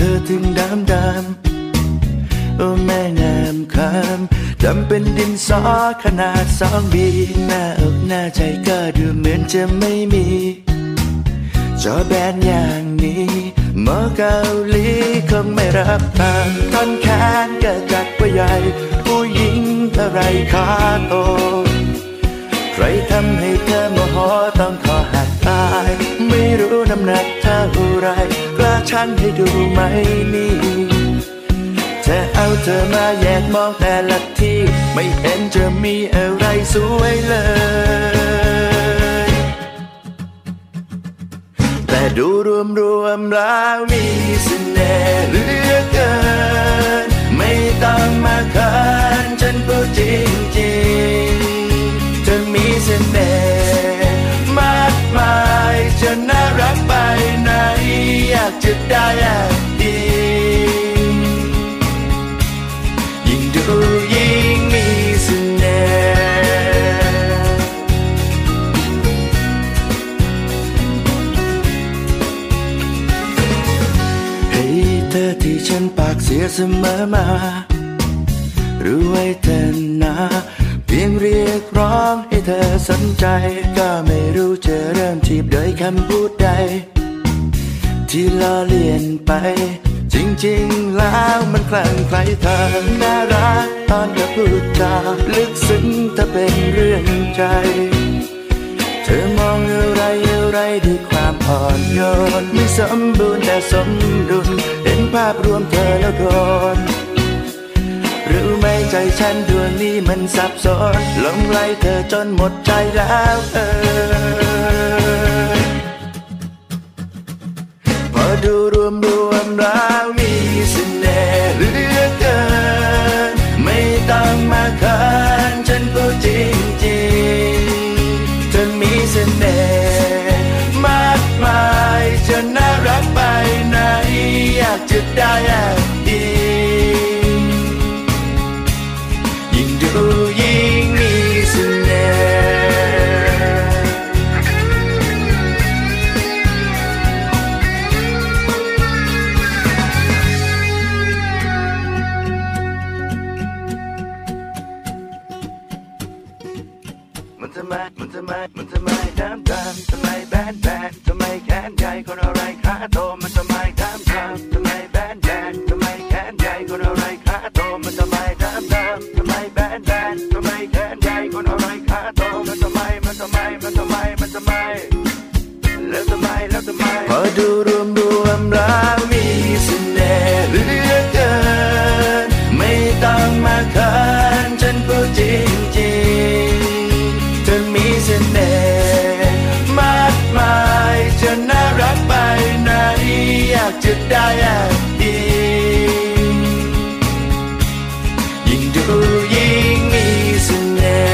เธอถึงดำดำโอ้แม่งามคำดำเป็นดินสอขนาด2 บีหน้าอกหน้าใจก็ดูเหมือนจะไม่มีจอแบนอย่างนี้หมอเกาหลีคงไม่รับตามท่อนแขนก็จัดว่าใหญ่ผู้หญิงอะไรขาโตใครทำให้เธอโมโหต้องขอหักตายไม่รู้น้ำหนักเท่าไรกล้าฉันให้ดูไหมนี่เธอเอาเธอมาแยกมองแต่ละที่ไม่เห็นจะมีอะไรสวยเลยแต่ดูรวมแล้วมีเสน่ห์เหลือเกินไม่ต้องมาเขินฉันพูดจริงๆเธอมีเสน่ห์มากมายฉันน่ารักไปไหนอยากจะได้อย่างดียิ่งดูยิ่งมีเสน่ห์ให้เธอที่ฉันปากเสียเสมอมารู้ไว้เธอนะเพียงเรียกร้องให้เธอสนใจก็ไม่รู้จะเริ่มจีบโดยคำพูดใดที่ล้อเลียนไปจริงๆแล้วมันคลั่งไคล้เธอน่ารักตอนเธอพูดจาลึกซึ้งถ้าเป็นเรื่องใจเธอมองอะไรด้วยความอ่อนโยนไม่สมบูรณ์แต่สมดุลเห็นภาพรวมเธอแล้วโดนรู้ไหมใจฉันดวงนี้มันสับสนหลงไหลเธอจนหมดใจแล้วพอดูรวมแล้วมีเสน่ห์เหลือเกินไม่ต้องมาเขินฉันพูดจริงๆเธอมีเสน่ห์มากมายฉันน่ารักไปไหนอยากจะได้อย่างดีมันทำไมดำดำทำไมแบนทำไมแขนใหญ่คนอะไรขาโตมันทำไมดำทำไมแบนทำไมแขนใหญ่คนอะไรขาโตมันทำไมดำทำไมแบนทำไมแขนใหญ่คนอะไรขาโตมันทำไมแล้วทำไมพอดูรวมแล้วมีเสน่ห์เหลือเกินไม่ต้องมาเขินฉันพูดจริงๆเสน่ห์มากมายจะน่ารักไปไหนอยากจะได้อย่างดียิ่งดูยิ่งมีเสน่ห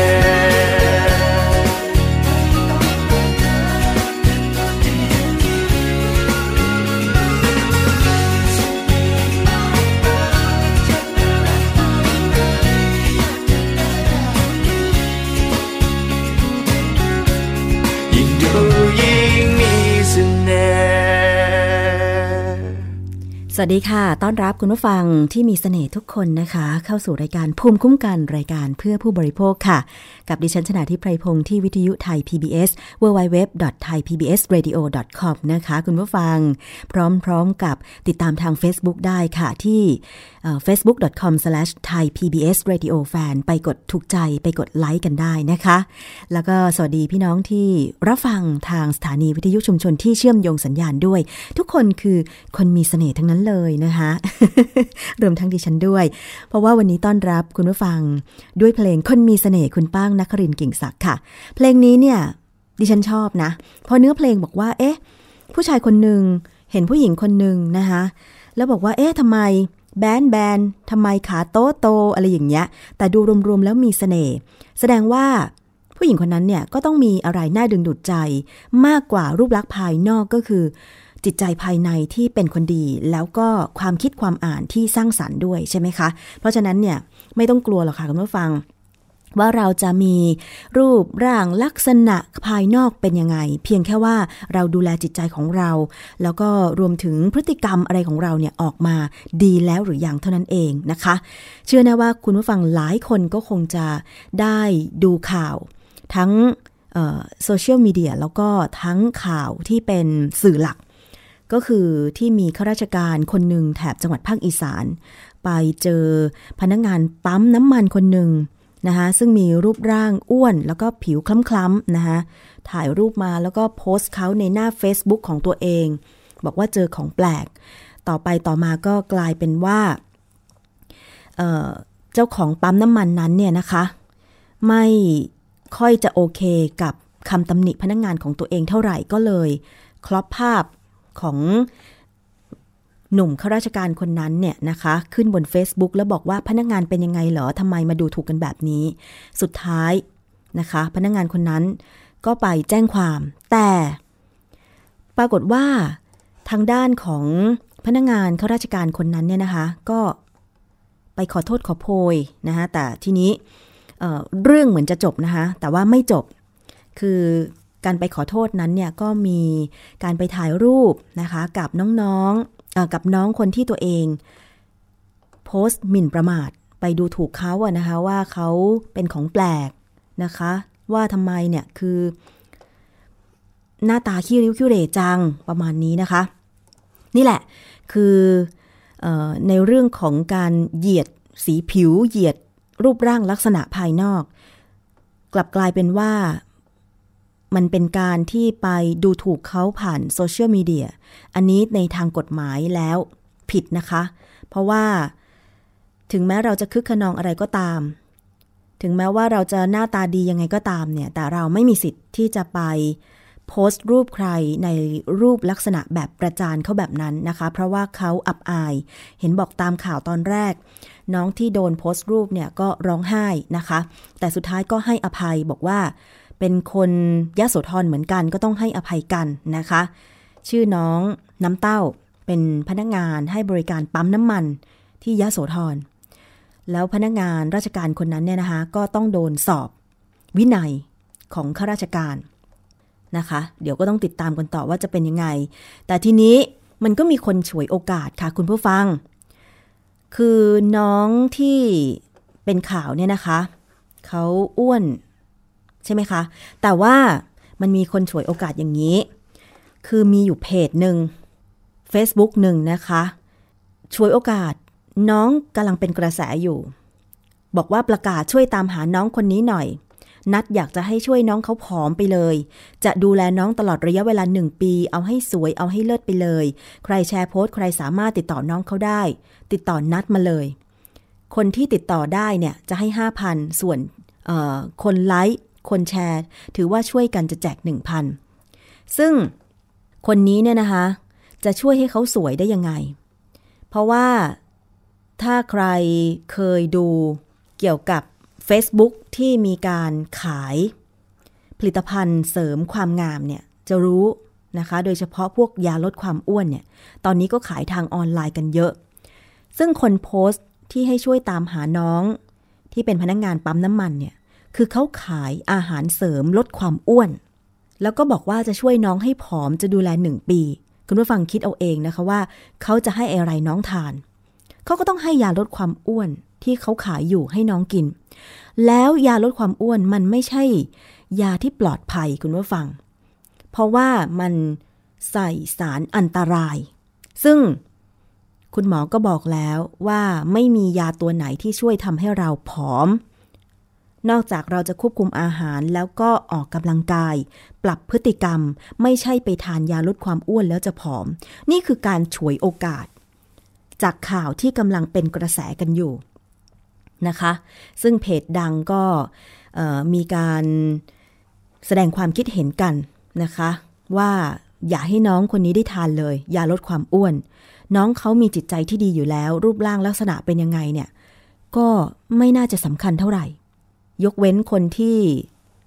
์สวัสดีค่ะต้อนรับคุณผู้ฟังที่มีเสน่ห์ทุกคนนะคะเข้าสู่รายการภูมิคุ้มกันรายการเพื่อผู้บริโภคค่ะกับดิฉันชนาธิป ไพรพงษ์ที่วิทยุไทย PBS www.thaipbsradio.com นะคะคุณผู้ฟังพร้อมกับติดตามทาง Facebook ได้ค่ะที่ facebook.com/thaipbsradiofan ไปกดถูกใจไปกดไลค์กันได้นะคะแล้วก็สวัสดีพี่น้องที่รับฟังทางสถานีวิทยุชุมชนที่เชื่อมโยงสัญญาณด้วยทุกคนคือคนมีเสน่ห์ทั้งนั้นเลยนะคะรวมทั้งดิฉันด้วยเพราะว่าวันนี้ต้อนรับคุณผู้ฟังด้วยเพลงคนมีเสน่ห์คุณป้างนครินทร์กิ่งศักดิ์ค่ะเพลงนี้เนี่ยดิฉันชอบนะเพราะเนื้อเพลงบอกว่าเอ๊ะผู้ชายคนหนึ่ง เห็นผู้หญิงคนหนึ่งนะคะแล้วบอกว่าเอ๊ะทำไมแบนแบนทำไมขาโตโตอะไรอย่างเงี้ยแต่ดูรวมๆแล้วมีเสน่ห์แสดงว่าผู้หญิงคนนั้นเนี่ยก็ต้องมีอะไรน่าดึงดูดใจมากกว่ารูปลักษณ์ภายนอกก็คือจิตใจภายในที่เป็นคนดีแล้วก็ความคิดความอ่านที่สร้างสรรค์ด้วยใช่ไหมคะเพราะฉะนั้นเนี่ยไม่ต้องกลัวหรอกค่ะคุณผู้ฟังว่าเราจะมีรูปร่างลักษณะภายนอกเป็นยังไงเพียงแค่ว่าเราดูแลจิตใจของเราแล้วก็รวมถึงพฤติกรรมอะไรของเราเนี่ยออกมาดีแล้วหรือยังเท่านั้นเองนะคะเชื่อแน่ว่าคุณผู้ฟังหลายคนก็คงจะได้ดูข่าวทั้งโซเชียลมีเดียแล้วก็ทั้งข่าวที่เป็นสื่อหลักก็คือที่มีข้าราชการคนหนึ่งแถบจังหวัดภาคอีสานไปเจอพนักงานปั๊มน้ำมันคนหนึ่งนะคะซึ่งมีรูปร่างอ้วนแล้วก็ผิวคล้ำๆนะคะถ่ายรูปมาแล้วก็โพสต์เขาในหน้า Facebook ของตัวเองบอกว่าเจอของแปลกต่อมาก็กลายเป็นว่าเจ้าของปั๊มน้ำมันนั้นเนี่ยนะคะไม่ค่อยจะโอเคกับคำตำหนิพนักงานของตัวเองเท่าไหร่ก็เลยครอบภาพของหนุ่มข้าราชการคนนั้นเนี่ยนะคะขึ้นบน Facebook แล้วบอกว่าพนักงานเป็นยังไงเหรอทำไมมาดูถูกกันแบบนี้สุดท้ายนะคะพนักงานคนนั้นก็ไปแจ้งความแต่ปรากฏว่าทางด้านของพนักงานข้าราชการคนนั้นเนี่ยนะคะก็ไปขอโทษขอโพยนะคะแต่ทีนี้เรื่องเหมือนจะจบนะคะแต่ว่าไม่จบคือการไปขอโทษนั้นเนี่ยก็มีการไปถ่ายรูปนะคะกับน้องๆกับน้องคนที่ตัวเองโพสต์หมิ่นประมาทไปดูถูกเขาอะนะคะว่าเขาเป็นของแปลกนะคะว่าทำไมเนี่ยคือหน้าตาขี้ริ้วขี้เหร่จังประมาณนี้นะคะนี่แหละคือในเรื่องของการเหยียดสีผิวเหยียดรูปร่างลักษณะภายนอกกลับกลายเป็นว่ามันเป็นการที่ไปดูถูกเขาผ่านโซเชียลมีเดียอันนี้ในทางกฎหมายแล้วผิดนะคะเพราะว่าถึงแม้เราจะคึกคะนองอะไรก็ตามถึงแม้ว่าเราจะหน้าตาดียังไงก็ตามเนี่ยแต่เราไม่มีสิทธิ์ที่จะไปโพสต์รูปใครในรูปลักษณะแบบประจานเขาแบบนั้นนะคะเพราะว่าเขาอับอายเห็นบอกตามข่าวตอนแรกน้องที่โดนโพสต์รูปเนี่ยก็ร้องไห้นะคะแต่สุดท้ายก็ให้อภัยบอกว่าเป็นคนยโสธรเหมือนกันก็ต้องให้อภัยกันนะคะชื่อน้องน้ำเต้าเป็นพนักงานให้บริการปั๊มน้ำมันที่ยโสธรแล้วพนักงานราชการคนนั้นเนี่ยนะคะก็ต้องโดนสอบวินัยของข้าราชการนะคะเดี๋ยวก็ต้องติดตามกันต่อว่าจะเป็นยังไงแต่ทีนี้มันก็มีคนฉวยโอกาสค่ะคุณผู้ฟังคือน้องที่เป็นข่าวเนี่ยนะคะเขาอ้วนใช่ไหมคะแต่ว่ามันมีคนฉวยโอกาสอย่างนี้คือมีอยู่เพจหนึ่ง Facebook หนึ่งนะคะฉวยโอกาสน้องกำลังเป็นกระแสอยู่บอกว่าประกาศช่วยตามหาน้องคนนี้หน่อยนัดอยากจะให้ช่วยน้องเขาผอมไปเลยจะดูแลน้องตลอดระยะเวลา1ปีเอาให้สวยเอาให้เลิศไปเลยใครแชร์โพสต์ใครสามารถติดต่อน้องเขาได้ติดต่อนัดมาเลยคนที่ติดต่อได้เนี่ยจะให้ 5,000 ส่วนคนไลค์คนแชร์ถือว่าช่วยกันจะแจก 1,000 ซึ่งคนนี้เนี่ยนะคะจะช่วยให้เขาสวยได้ยังไงเพราะว่าถ้าใครเคยดูเกี่ยวกับFacebook ที่มีการขายผลิตภัณฑ์เสริมความงามเนี่ยจะรู้นะคะโดยเฉพาะพวกยาลดความอ้วนเนี่ยตอนนี้ก็ขายทางออนไลน์กันเยอะซึ่งคนโพสต์ที่ให้ช่วยตามหาน้องที่เป็นพนักงานปั๊มน้ำมันเนี่ยคือเขาขายอาหารเสริมลดความอ้วนแล้วก็บอกว่าจะช่วยน้องให้ผอมจะดูแล1ปีคุณผู้ฟังคิดเอาเองนะคะว่าเขาจะให้อะไรน้องทานเขาก็ต้องให้ยาลดความอ้วนที่เขาขายอยู่ให้น้องกินแล้วยาลดความอ้วนมันไม่ใช่ยาที่ปลอดภัยคุณผู้ฟังเพราะว่ามันใส่สารอันตรายซึ่งคุณหมอก็บอกแล้วว่าไม่มียาตัวไหนที่ช่วยทำให้เราผอมนอกจากเราจะควบคุมอาหารแล้วก็ออกกำลังกายปรับพฤติกรรมไม่ใช่ไปทานยาลดความอ้วนแล้วจะผอมนี่คือการฉวยโอกาสจากข่าวที่กำลังเป็นกระแสกันอยู่นะคะซึ่งเพจดังก็มีการแสดงความคิดเห็นกันนะคะว่า อย่าให้น้องคนนี้ได้ทานเลยอย่าลดความอ้วนน้องเขามีจิตใจที่ดีอยู่แล้วรูปร่างลักษณะเป็นยังไงเนี่ยก็ไม่น่าจะสำคัญเท่าไหร่ยกเว้นคนที่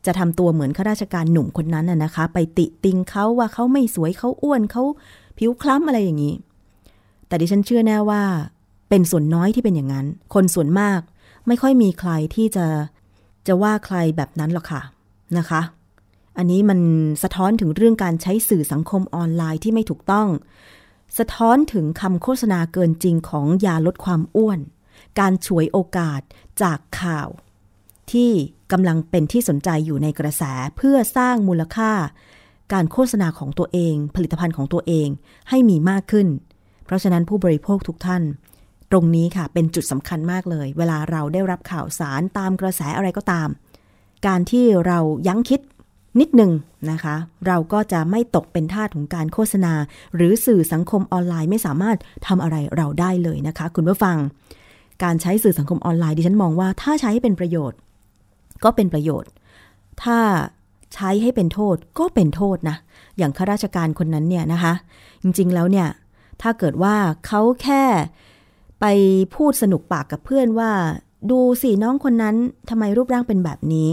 จะทำตัวเหมือนข้าราชการหนุ่มคนนั้นนะคะไปติติงเขาว่าเขาไม่สวยเขาอ้วนเขาผิวคล้ำอะไรอย่างนี้แต่ดิฉันเชื่อแน่ว่าเป็นส่วนน้อยที่เป็นอย่างนั้นคนส่วนมากไม่ค่อยมีใครที่จะว่าใครแบบนั้นหรอกค่ะนะคะอันนี้มันสะท้อนถึงเรื่องการใช้สื่อสังคมออนไลน์ที่ไม่ถูกต้องสะท้อนถึงคำโฆษณาเกินจริงของยาลดความอ้วนการฉวยโอกาสจากข่าวที่กำลังเป็นที่สนใจอยู่ในกระแสเพื่อสร้างมูลค่าการโฆษณาของตัวเองผลิตภัณฑ์ของตัวเองให้มีมากขึ้นเพราะฉะนั้นผู้บริโภคทุกท่านตรงนี้ค่ะเป็นจุดสำคัญมากเลยเวลาเราได้รับข่าวสารตามกระแสอะไรก็ตามการที่เรายั้งคิดนิดหนึ่งนะคะเราก็จะไม่ตกเป็นทาสของการโฆษณาหรือสื่อสังคมออนไลน์ไม่สามารถทำอะไรเราได้เลยนะคะคุณผู้ฟังการใช้สื่อสังคมออนไลน์ดิฉันมองว่าถ้าใช้ให้เป็นประโยชน์ก็เป็นประโยชน์ถ้าใช้ให้เป็นโทษก็เป็นโทษนะอย่างข้าราชการคนนั้นเนี่ยนะคะจริงๆแล้วเนี่ยถ้าเกิดว่าเขาแค่ไปพูดสนุกปากกับเพื่อนว่าดูสิน้องคนนั้นทำไมรูปร่างเป็นแบบนี้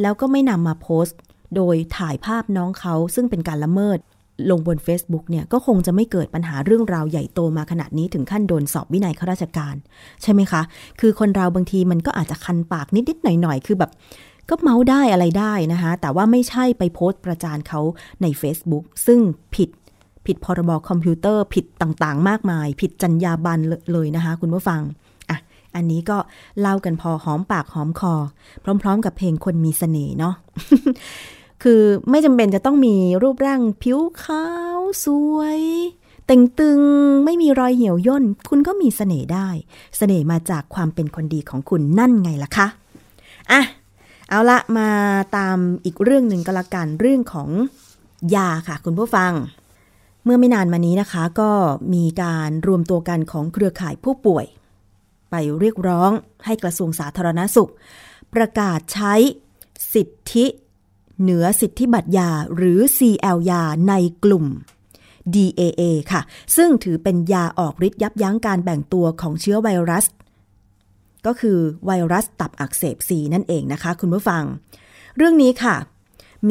แล้วก็ไม่นำมาโพสต์โดยถ่ายภาพน้องเขาซึ่งเป็นการละเมิดลงบน Facebook เนี่ยก็คงจะไม่เกิดปัญหาเรื่องราวใหญ่โตมาขนาดนี้ถึงขั้นโดนสอบวินัยข้าราชการใช่ไหมคะคือคนเราบางทีมันก็อาจจะคันปากนิดๆหน่อยๆคือแบบก็เมาได้อะไรได้นะคะแต่ว่าไม่ใช่ไปโพสต์ประจานเขาใน Facebook ซึ่งผิดพรบคอมพิวเตอร์ผิดต่างๆมากมายผิดจรรยาบรรณเลยนะคะคุณผู้ฟังอ่ะอันนี้ก็เล่ากันพอหอมปากหอมคอพร้อมๆกับเพลงคนมีเสน่ห์เนาะ คือไม่จำเป็นจะต้องมีรูปร่างผิวขาวสวยเต่งตึงไม่มีรอยเหี่ยวย่นคุณก็มีเสน่ห์ได้เสน่ห์มาจากความเป็นคนดีของคุณนั่นไงล่ะคะอ่ะเอาละมาตามอีกเรื่องหนึ่งก็แล้วกันเรื่องของยาค่ะคุณผู้ฟังเมื่อไม่นานมานี้นะคะก็มีการรวมตัวกันของเครือข่ายผู้ป่วยไปเรียกร้องให้กระทรวงสาธารณสุขประกาศใช้สิทธิเหนือสิทธิบัตรยาหรือ CL ยาในกลุ่ม DAA ค่ะซึ่งถือเป็นยาออกฤทธิ์ยับยั้งการแบ่งตัวของเชื้อไวรัสก็คือไวรัสตับอักเสบCนั่นเองนะคะคุณผู้ฟังเรื่องนี้ค่ะ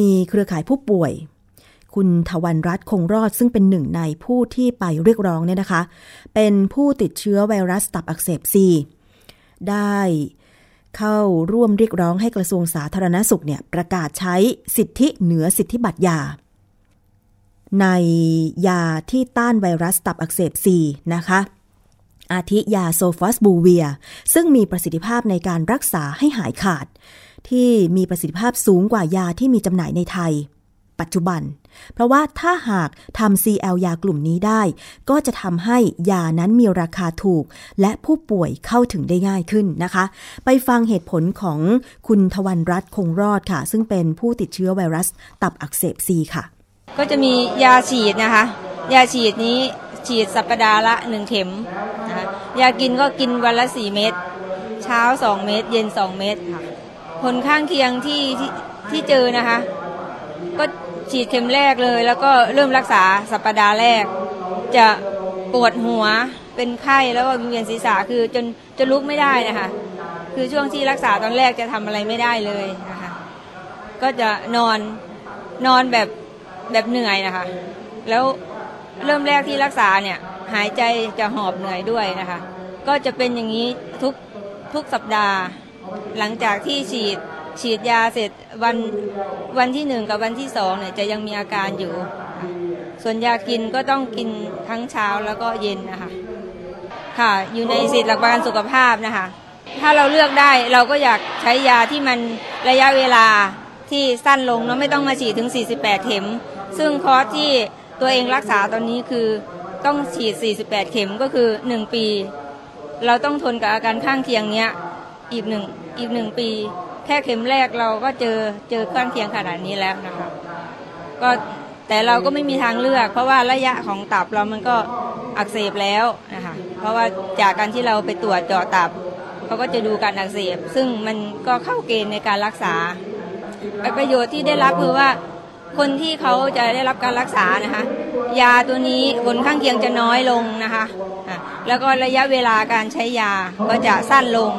มีเครือข่ายผู้ป่วยคุณทวรรณรัตน์คงรอดซึ่งเป็นหนึ่งในผู้ที่ไปเรียกร้องเนี่ยนะคะเป็นผู้ติดเชื้อไวรัสตับอักเสบCได้เข้าร่วมเรียกร้องให้กระทรวงสาธารณสุขเนี่ยประกาศใช้สิทธิเหนือสิทธิบัตรยาในยาที่ต้านไวรัสตับอักเสบCนะคะอาทิยาโซฟอสบูเวียซึ่งมีประสิทธิภาพในการรักษาให้หายขาดที่มีประสิทธิภาพสูงกว่ายาที่มีจำหน่ายในไทยปัจจุบันเพราะว่าถ้าหากทำ CL ยากลุ่มนี้ได้ก็จะทำให้ยานั้นมีราคาถูกและผู้ป่วยเข้าถึงได้ง่ายขึ้นนะคะไปฟังเหตุผลของคุณทวรรณรัตน์คงรอดค่ะซึ่งเป็นผู้ติดเชื้อไวรัสตับอักเสบCค่ะก็จะมียาฉีดนะคะยาฉีดนี้ฉีดสัปดาห์ละ1เข็มนะคะยากินก็กินวันละ4เม็ดเช้า2เม็ดเย็น2เม็ดค่ะผลข้างเคียงที่เจอนะคะก็ฉีดเข็มแรกเลยแล้วก็เริ่มรักษาสัปดาห์แรกจะปวดหัวเป็นไข้แล้วก็เวียนศีรษะคือจนลุกไม่ได้นะคะคือช่วงที่รักษาตอนแรกจะทำอะไรไม่ได้เลยนะคะก็จะนอนแบบเหนื่อยนะคะแล้วเริ่มแรกที่รักษาเนี่ยหายใจจะหอบเหนื่อยด้วยนะคะก็จะเป็นอย่างนี้ทุกสัปดาห์หลังจากที่ฉีดยาเสร็จวันที่1กับวันที่2เนี่ยจะยังมีอาการอยู่ส่วนยากินก็ต้องกินทั้งเช้าแล้วก็เย็นนะคะค่ะอยู่ในสิทธิหลักประกันสุขภาพนะคะถ้าเราเลือกได้เราก็อยากใช้ยาที่มันระยะเวลาที่สั้นลงเนาะไม่ต้องมาฉีดถึง48เข็มซึ่งคอร์สที่ตัวเองรักษาตอนนี้คือต้องฉีด48เข็มก็คือ1ปีเราต้องทนกับอาการข้างเคียงเนี้ยอีก1ปีแค่เข็มแรกเราก็เจอข้างเคียงขนาดนี้แล้วนะคะก็แต่เราก็ไม่มีทางเลือกเพราะว่าระยะของตับเรามันก็อักเสบแล้วนะคะเพราะว่าจากการที่เราไปตรวจเจาะตับเขาก็จะดูการอักเสบซึ่งมันก็เข้าเกณฑ์ในการรักษาประโยชน์ที่ได้รับคือว่า คนที่เขาจะได้รับการรักษานะคะยาตัวนี้ผลข้างเคียงจะน้อยลงนะคะแล้วก็ระยะเวลาการใช้ยาก็จะสั้นลง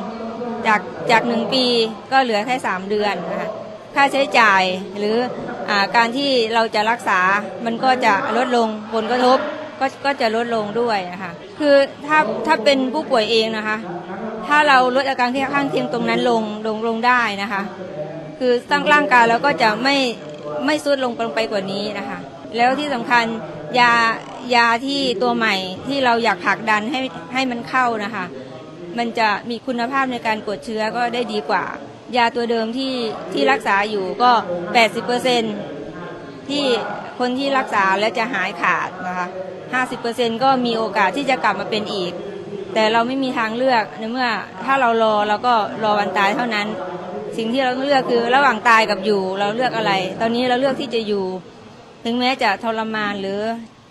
จาก1ปีก็เหลือแค่3เดือนนะคะค่าใช้จ่ายหรือการที่เราจะรักษามันก็จะลดลงผลกระทบก็จะลดลงด้วยนะคะคือถ้าเป็นผู้ป่วยเองนะคะถ้าเราลดอาการข้างเคียงตรงนั้นลงได้นะคะคือตั้งร่างกายเราก็จะไม่ซุดลงไปกว่านี้นะคะแล้วที่สำคัญยาที่ตัวใหม่ที่เราอยากผลักดันให้มันเข้านะคะมันจะมีคุณภาพในการกดเชื้อก็ได้ดีกว่ายาตัวเดิมที่รักษาอยู่ก็ 80% ที่คนที่รักษาแล้วจะหายขาดนะคะ 50% ก็มีโอกาสที่จะกลับมาเป็นอีกแต่เราไม่มีทางเลือกในเมื่อถ้าเรารอเราก็รอวันตายเท่านั้นสิ่งที่เราเลือกคือระหว่างตายกับอยู่เราเลือกอะไรตอนนี้เราเลือกที่จะอยู่ถึงแม้จะทรมานหรือ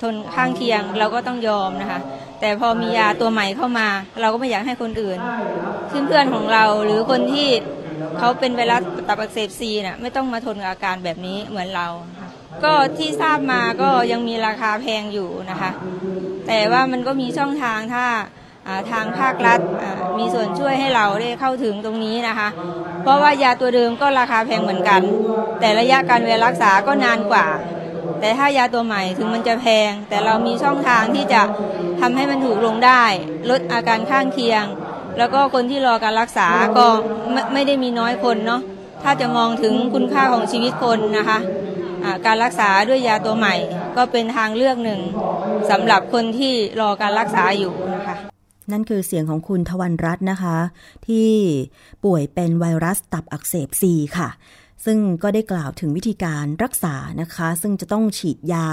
ทนข้างเคียงเราก็ต้องยอมนะคะแต่พอมียาตัวใหม่เข้ามาเราก็ไม่อยากให้คนอื่นเพื่อนๆของเราหรือคนที่เขาเป็นไวรัสตับอักเสบซีน่ะไม่ต้องมาทนกับอาการแบบนี้เหมือนเราก็ที่ทราบมาก็ยังมีราคาแพงอยู่นะคะแต่ว่ามันก็มีช่องทางถ้าทางภาครัฐมีส่วนช่วยให้เราได้เข้าถึงตรงนี้นะคะเพราะว่ายาตัวเดิมก็ราคาแพงเหมือนกันแต่ระยะการเวลารักษาก็นานกว่าแต่ถ้ายาตัวใหม่ถึงมันจะแพงแต่เรามีช่องทางที่จะทำให้มันถูกลงได้ลดอาการข้างเคียงแล้วก็คนที่รอการรักษาก็ไม่ได้มีน้อยคนเนาะถ้าจะมองถึงคุณค่าของชีวิตคนนะคะการรักษาด้วยยาตัวใหม่ก็เป็นทางเลือกหนึ่งสำหรับคนที่รอการรักษาอยู่นะคะนั่นคือเสียงของคุณทวรรณรัตน์นะคะที่ป่วยเป็นไวรัสตับอักเสบซีค่ะซึ่งก็ได้กล่าวถึงวิธีการรักษานะคะซึ่งจะต้องฉีดยา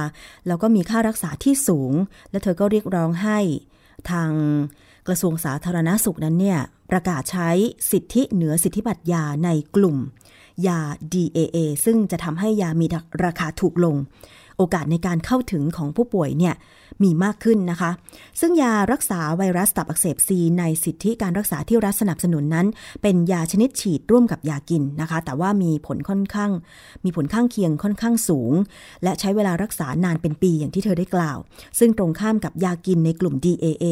แล้วก็มีค่ารักษาที่สูงและเธอก็เรียกร้องให้ทางกระทรวงสาธารณสุขนั้นเนี่ยประกาศใช้สิทธิเหนือสิทธิบัตรยาในกลุ่มยา DAA ซึ่งจะทำให้ยามีราคาถูกลงโอกาสในการเข้าถึงของผู้ป่วยเนี่ยมีมากขึ้นนะคะซึ่งยารักษาไวรัสตับอักเสบซีในสิทธิการรักษาที่รัฐสนับสนุนนั้นเป็นยาชนิดฉีดร่วมกับยากินนะคะแต่ว่ามีผลข้างเคียงค่อนข้างสูงและใช้เวลารักษานานเป็นปีอย่างที่เธอได้กล่าวซึ่งตรงข้ามกับยากินในกลุ่ม DAA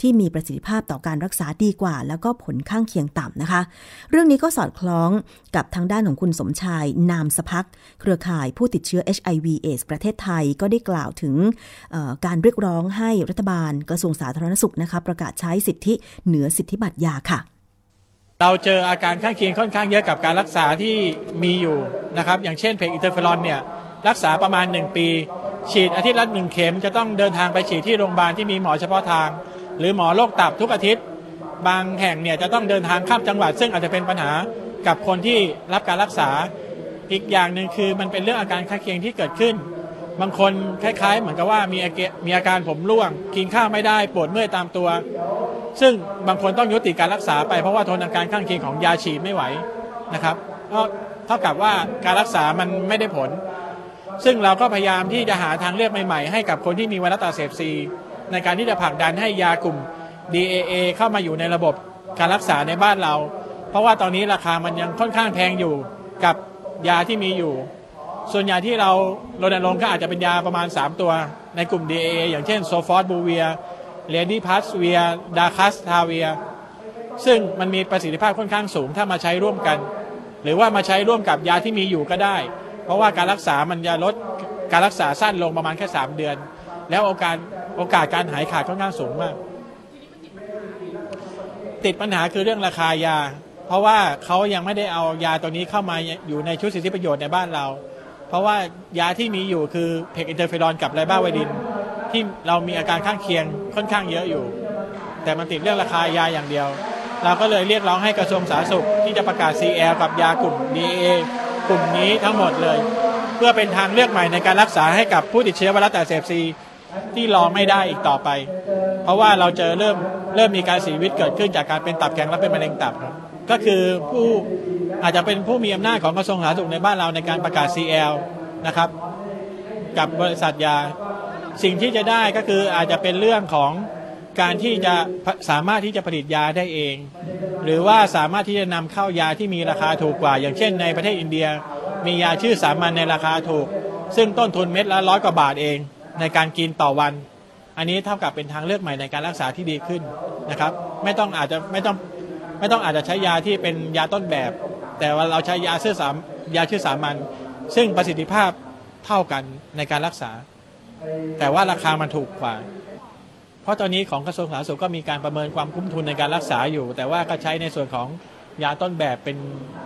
ที่มีประสิทธิภาพต่อการรักษาดีกว่าแล้วก็ผลข้างเคียงต่ำนะคะเรื่องนี้ก็สอดคล้องกับทางด้านของคุณสมชายนามสภักดิ์เครือข่ายผู้ติดเชื้อ HIV/AIDS ประเทศไทยก็ได้กล่าวถึงการเรียกร้องให้รัฐบาลกระทรวงสาธารณสุขนะคะประกาศใช้สิทธิเหนือสิทธิบัตรยาค่ะเราเจออาการข้างเคียงค่อนข้างเยอะกับการรักษาที่มีอยู่นะครับอย่างเช่นเพกอินเตอร์เฟอรอนเนี่ยรักษาประมาณ1ปีฉีดอาทิตย์ละ1เข็มจะต้องเดินทางไปฉีดที่โรงพยาบาลที่มีหมอเฉพาะทางหรือหมอโรคตับทุกอาทิตย์บางแห่งเนี่ยจะต้องเดินทางข้ามจังหวัดซึ่งอาจจะเป็นปัญหากับคนที่รับการรักษาอีกอย่างนึงคือมันเป็นเรื่องอาการข้างเคียงที่เกิดขึ้นบางคนคล้ายๆเหมือนกับว่ามีอาการผมร่วงกินข้าวไม่ได้ปวดเมื่อยตามตัวซึ่งบางคนต้องยุติการรักษาไปเพราะว่าทนอาการข้างเคียงของยาฉีดไม่ไหวนะครับก็เท่ากับว่าการรักษามันไม่ได้ผลซึ่งเราก็พยายามที่จะหาทางเลือกใหม่ๆให้กับคนที่มีไวรัสตับอักเสบซีในการที่จะผลักดันให้ยากลุ่ม DAA เข้ามาอยู่ในระบบการรักษาในบ้านเราเพราะว่าตอนนี้ราคามันยังค่อนข้างแพงอยู่กับยาที่มีอยู่ส่วนยาที่เรารณรงค์ก็อาจจะเป็นยาประมาณ3ตัวในกลุ่ม DAA อย่างเช่นโซฟอสบูเวียเลดี้พาสเวียดาคัสทาเวียซึ่งมันมีประสิทธิภาพค่อนข้างสูงถ้ามาใช้ร่วมกันหรือว่ามาใช้ร่วมกับยาที่มีอยู่ก็ได้เพราะว่าการรักษามันจะลดการรักษาสั้นลงประมาณแค่3เดือนแล้วโอกาสการหายขาดค่อนข้างสูงมากติดปัญหาคือเรื่องราคายาเพราะว่าเขายังไม่ได้เอายาตัวนี้เข้ามาอยู่ในชุดสิทธิประโยชน์ในบ้านเราเพราะว่ายาที่มีอยู่คือเพกอินเตอร์เฟอรอนกับไลบ้าไวดินที่เรามีอาการข้างเคียงค่อนข้างเยอะอยู่แต่มันติดเรื่องราคายาอย่างเดียวเราก็เลยเรียกร้องให้กระทรวงสาธารณสุขที่จะประกาศ CL กับยากลุ่ม DAA กลุ่มนี้ทั้งหมดเลยเพื่อเป็นทางเลือกใหม่ในการรักษาให้กับผู้ติดเชื้อไวรัสตับอักเสบซีที่รอไม่ได้อีกต่อไปเพราะว่าเราเจอเริ่มมีการเสียชีวิตเกิดขึ้นจากการเป็นตับแข็งและเป็นมะเร็งตับก็คือผู้อาจจะเป็นผู้มีอำนาจของกระทรวงสาธารณสุขในบ้านเราในการประกาศ CL นะครับกับบริษัทยาสิ่งที่จะได้ก็คืออาจจะเป็นเรื่องของการที่จะสามารถที่จะผลิตยาได้เองหรือว่าสามารถที่จะนำเข้ายาที่มีราคาถูกกว่าอย่างเช่นในประเทศอินเดียมียาชื่อสามัญในราคาถูก ซึ่งต้นทุนเม็ดละ100 กว่าบาทเองในการกินต่อวันอันนี้เท่ากับเป็นทางเลือกใหม่ในการรักษาที่ดีขึ้นนะครับไม่ต้องอาจจะใช้ยาที่เป็นยาต้นแบบแต่ว่าเราใช้ยาชื่อสามัญซึ่งประสิทธิภาพเท่ากันในการรักษาแต่ว่าราคามันถูกกว่าเพราะตอนนี้ของกระทรวงสาธารณสุขก็มีการประเมินความคุ้มทุนในการรักษาอยู่แต่ว่าก็ใช้ในส่วนของยาต้นแบบเป็น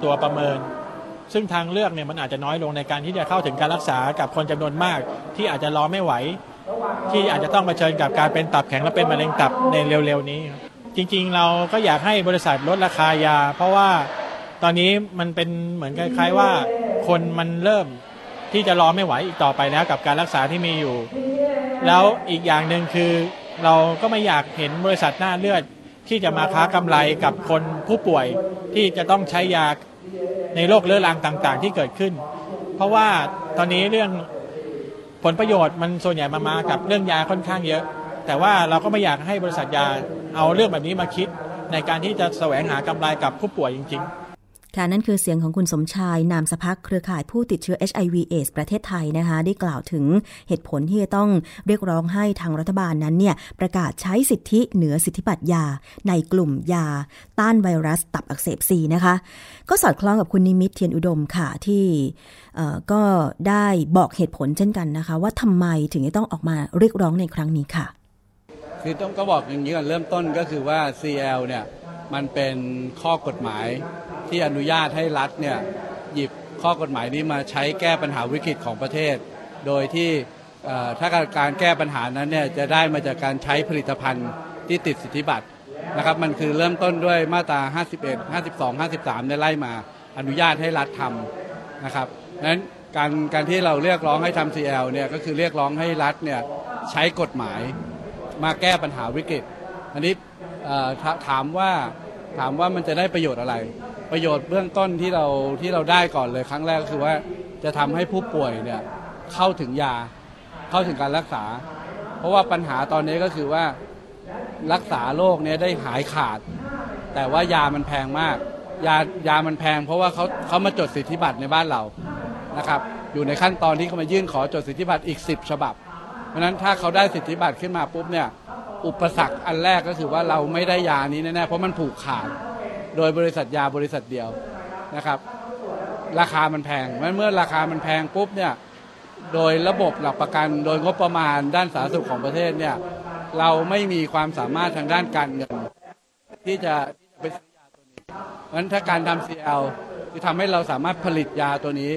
ตัวประเมินซึ่งทางเลือกเนี่ยมันอาจจะน้อยลงในการที่จะเข้าถึงการรักษากับคนจำนวนมากที่อาจจะรอไม่ไหวที่อาจจะต้องเผชิญกับการเป็นตับแข็งและเป็นมะเร็งตับในเร็วๆนี้จริงๆเราก็อยากให้บริษัทลดราคายาเพราะว่าตอนนี้มันเป็นเหมือนคล้ายๆว่าคนมันเริ่มที่จะรอไม่ไหวอีกต่อไปแล้วกับการรักษาที่มีอยู่แล้วอีกอย่างหนึ่งคือเราก็ไม่อยากเห็นบริษัทหน้าเลือดที่จะมาค้ากำไรกับคนผู้ป่วยที่จะต้องใช้ยาในโรคเรื้อรังต่างๆที่เกิดขึ้นเพราะว่าตอนนี้เรื่องผลประโยชน์มันส่วนใหญ่มากับเรื่องยาค่อนข้างเยอะแต่ว่าเราก็ไม่อยากให้บริษัทยาเอาเรื่องแบบนี้มาคิดในการที่จะแสวงหากำไรกับผู้ป่วยจริงๆค่ะนั่นคือเสียงของคุณสมชายนามสภักเครือข่ายผู้ติดเชื้อ HIV/AIDS ประเทศไทยนะคะได้กล่าวถึงเหตุผลที่จะต้องเรียกร้องให้ทางรัฐบาลนั้นเนี่ยประกาศใช้สิทธิเหนือสิทธิบัตรยาในกลุ่มยาต้านไวรัสตับอักเสบซีนะคะก็สอดคล้องกับคุณนิมิตเทียนอุดมค่ะที่ก็ได้บอกเหตุผลเช่นกันนะคะว่าทำไมถึงจะต้องออกมาเรียกร้องในครั้งนี้ค่ะคือต้องก็บอกอย่างนี้ก่อนเริ่มต้นก็คือว่า CL เนี่ยมันเป็นข้อกฎหมายที่อนุญาตให้รัฐเนี่ยหยิบข้อกฎหมายนี้มาใช้แก้ปัญหาวิกฤตของประเทศโดยที่ถ้าการแก้ปัญหานั้นเนี่ยจะได้มาจากการใช้ผลิตภัณฑ์ที่ติดสิทธิบัตรนะครับมันคือเริ่มต้นด้วยมาตรา51 52 53ได้ไล่มาอนุญาตให้รัฐทำนะครับนั้นการที่เราเรียกร้องให้ทำ CL เนี่ยก็คือเรียกร้องให้รัฐเนี่ยใช้กฎหมายมาแก้ปัญหาวิกฤตอันนี้ถามว่ามันจะได้ประโยชน์อะไรประโยชน์เบื้องต้นที่เราได้ก่อนเลยครั้งแรกก็คือว่าจะทำให้ผู้ป่วยเนี่ยเข้าถึงยาเข้าถึงการรักษาเพราะว่าปัญหาตอนนี้ก็คือว่ารักษาโรคเนี่ยได้หายขาดแต่ว่ายามันแพงมากยามันแพงเพราะว่าเขามาจดสิทธิบัตรในบ้านเรานะครับอยู่ในขั้นตอนที่เขามายื่นขอจดสิทธิบัตรอีก10 ฉบับเพราะฉะนั้นถ้าเขาได้สิทธิบัตรขึ้นมาปุ๊บเนี่ยอุปสรรคอันแรกก็คือว่าเราไม่ได้ยานี้แน่ๆเพราะมันผูกขาดโดยบริษัทยาบริษัทเดียวนะครับราคามันแพงเมื่อราคามันแพงปุ๊บเนี่ยโดยระบบหลักประกันโดยงบประมาณด้านสาธารณสุขของประเทศเนี่ยเราไม่มีความสามารถทางด้านการเงินที่จะไปซื้อยาตัวนี้เพราะฉะนั้นถ้าการทำ CL คือทำให้เราสามารถผลิตยาตัวนี้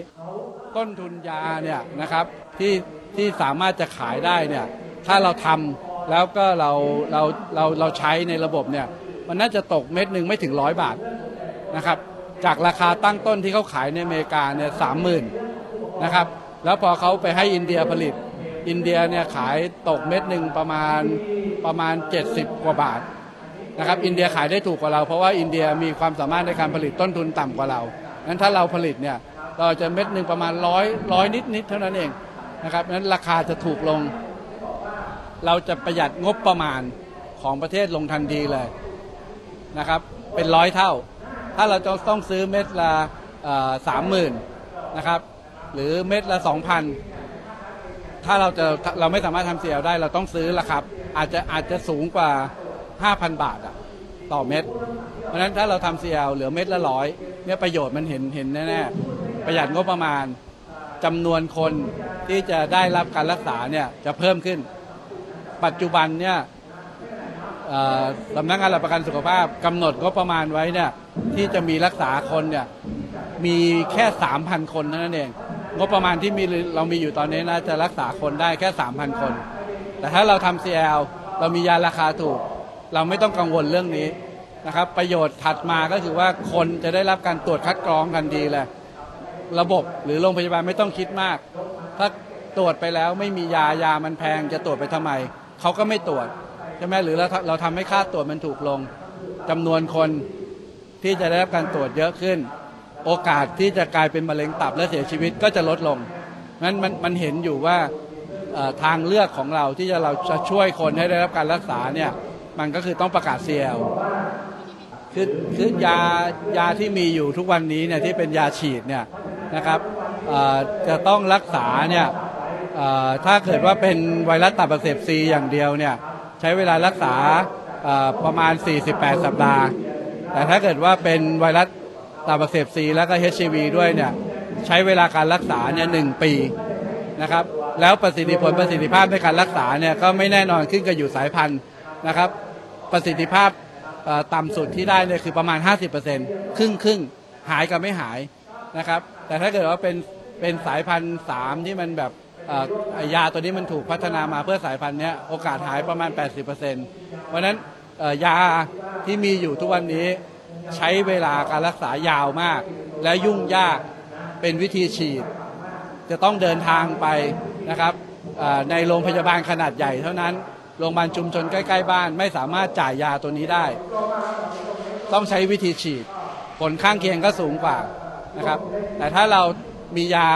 ต้นทุนยาเนี่ยนะครับที่สามารถจะขายได้เนี่ยถ้าเราทำแล้วก็เราใช้ในระบบเนี่ยมันน่าจะตกเม็ดหนึ่งไม่ถึง100 บาทนะครับจากราคาตั้งต้นที่เขาขายในอเมริกาเนี่ย30,000นะครับแล้วพอเขาไปให้อินเดียผลิตอินเดียเนี่ยขายตกเม็ดหนึ่งประมาณ70 กว่าบาทนะครับอินเดียขายได้ถูกกว่าเราเพราะว่าอินเดียมีความสามารถในการผลิตต้นทุนต่ำกว่าเรางั้นถ้าเราผลิตเนี่ยเราจะเม็ดหนึ่งประมาณร้อยนิดๆเท่านั้นเองนะครับนั้นราคาจะถูกลงเราจะประหยัดงบประมาณของประเทศลงทันทีเลยนะครับเป็น100 เท่าถ้าเราจะต้องซื้อเม็ดละ30,000นะครับหรือเม็ดละ2,000ถ้าเราไม่สามารถทำ CL ได้เราต้องซื้อราคาอาจจะสูงกว่า 5,000 บาทอ่ะต่อเม็ดเพราะฉะนั้นถ้าเราทำ CL เหลือเม็ดละ100เนี่ยประโยชน์มันเห็นแน่ๆประหยัดงบประมาณจำนวนคนที่จะได้รับการรักษาเนี่ยจะเพิ่มขึ้นปัจจุบันเนี่ยสำนักงานหลักประกันสุขภาพกำหนดงบประมาณไว้เนี่ยที่จะมีรักษาคนเนี่ยมีแค่ 3,000 คนเท่านั้นเองงบประมาณที่เรามีอยู่ตอนนี้นะจะรักษาคนได้แค่ 3,000 คนแต่ถ้าเราทำ CL เรามียาราคาถูกเราไม่ต้องกังวลเรื่องนี้นะครับประโยชน์ถัดมาก็คือว่าคนจะได้รับการตรวจคัดกรองทันทีเลยระบบหรือโรงพยาบาลไม่ต้องคิดมากถ้าตรวจไปแล้วไม่มียามันแพงจะตรวจไปทำไมเขาก็ไม่ตรวจใช่ไหมหรือเราทำให้ค่าตรวจมันถูกลงจำนวนคนที่จะได้รับการตรวจเยอะขึ้นโอกาสที่จะกลายเป็นมะเร็งตับและเสียชีวิตก็จะลดลงงั้นมันเห็นอยู่ว่าทางเลือกของเราที่จะเราจะช่วยคนให้ได้รับการรักษาเนี่ยมันก็คือต้องประกาศ CL คือยาที่มีอยู่ทุกวันนี้เนี่ยที่เป็นยาฉีดเนี่ยนะครับ จะต้องรักษาเนี่ยถ้าเกิดว่าเป็นไวรัสตับอักเสบซีอย่างเดียวเนี่ยใช้เวลารักษาประมาณ48สัปดาห์แต่ถ้าเกิดว่าเป็นไวรัสตับอักเสบซีแล้วก็ HIV ด้วยเนี่ยใช้เวลาการรักษาเนี่ย1 ปีนะครับแล้วประสิทธิภาพในการรักษาเนี่ยก็ไม่แน่นอนขึ้นกับอยู่สายพันธุ์นะครับประสิทธิภาพต่ำสุดที่ได้เนี่ยคือประมาณ 50% ครึ่งหายกับไม่หายนะครับแต่ถ้าเกิดว่าเป็นสายพันธุ์3ที่มันแบบยาตัวนี้มันถูกพัฒนามาเพื่อสายพันธุ์นี้โอกาสหายประมาณ 80% เพราะฉะนั้นยาที่มีอยู่ทุกวันนี้ใช้เวลาการรักษายาวมากและยุ่งยากเป็นวิธีฉีดจะต้องเดินทางไปนะครับในโรงพยาบาลขนาดใหญ่เท่านั้นโรงพยาบาลชุมชนใกล้ๆบ้านไม่สามารถจ่ายยาตัวนี้ได้ต้องใช้วิธีฉีดผลข้างเคียงก็สูงกว่านะครับแต่ถ้าเรามียา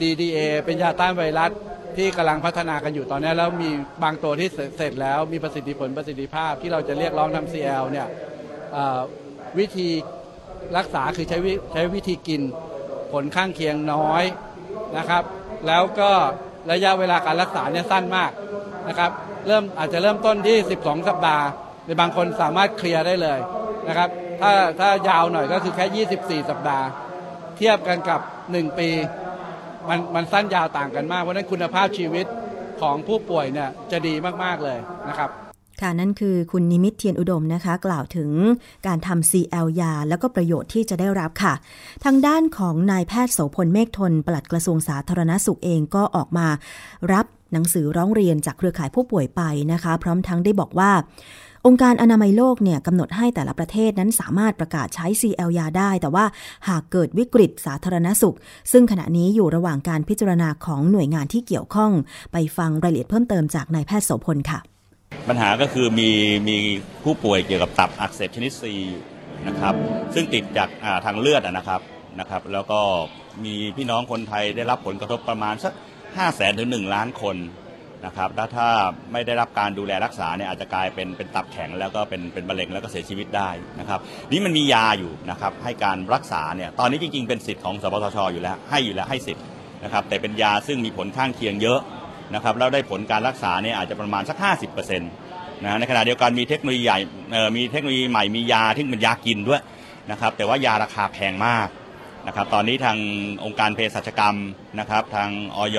DDA เป็นยาต้านไวรัสที่กำลังพัฒนากันอยู่ตอนนี้แล้วมีบางตัวที่เสร็จแล้วมีประสิทธิภาพที่เราจะเรียกร้องทำ CL เนี่ยวิธีรักษาคือใช้วิธีกินผลข้างเคียงน้อยนะครับแล้วก็ระยะเวลาการรักษาเนี่ยสั้นมากนะครับอาจจะเริ่มต้นที่12สัปดาห์ในบางคนสามารถเคลียร์ได้เลยนะครับถ้ายาวหน่อยก็คือแค่24สัปดาห์เทียบกันกับ1ปีมันสั้นยาวต่างกันมากเพราะฉะนั้นคุณภาพชีวิตของผู้ป่วยเนี่ยจะดีมากๆเลยนะครับค่ะนั่นคือคุณนิมิตเทียนอุดมนะคะกล่าวถึงการทำ CL ยาแล้วก็ประโยชน์ที่จะได้รับค่ะทางด้านของนายแพทย์โสพลเมฆทนปลัดกระทรวงสาธารณสุขเองก็ออกมารับหนังสือร้องเรียนจากเครือข่ายผู้ป่วยไปนะคะพร้อมทั้งได้บอกว่าองค์การอนามัยโลกเนี่ยกำหนดให้แต่ละประเทศนั้นสามารถประกาศใช้ CL ยาได้แต่ว่าหากเกิดวิกฤตสาธารณสุขซึ่งขณะนี้อยู่ระหว่างการพิจารณาของหน่วยงานที่เกี่ยวข้องไปฟังรายละเอียดเพิ่มเติมจากนายแพทย์โสพลค่ะปัญหาก็คือมีผู้ป่วยเกี่ยวกับตับอักเสบชนิด C นะครับซึ่งติดจากทางเลือดนะครับแล้วก็มีพี่น้องคนไทยได้รับผลกระทบประมาณสัก 500,000 ถึง 1 ล้านคนนะครับและถ้าไม่ได้รับการดูแลรักษาเนี่ยอาจจะกลายเป็นตับแข็งแล้วก็เป็นมะเร็งแล้วก็เสียชีวิตได้นะครับนี่มันมียาอยู่นะครับให้การรักษาเนี่ยตอนนี้จริงๆเป็นสิทธิ์ของสปสช.อยู่แล้วให้สิทธิ์นะครับแต่เป็นยาซึ่งมีผลข้างเคียงเยอะนะครับแล้วได้ผลการรักษาเนี่ยอาจจะประมาณสัก 50% นะในขณะเดียวกันมีเทคโนโลยีใหญ่มีเทคโนโลยีใหม่มียาที่เป็นยากินด้วยนะครับแต่ว่ายาราคาแพงมากนะครับตอนนี้ทางองค์การเภสัชกรรมนะครับทางอย.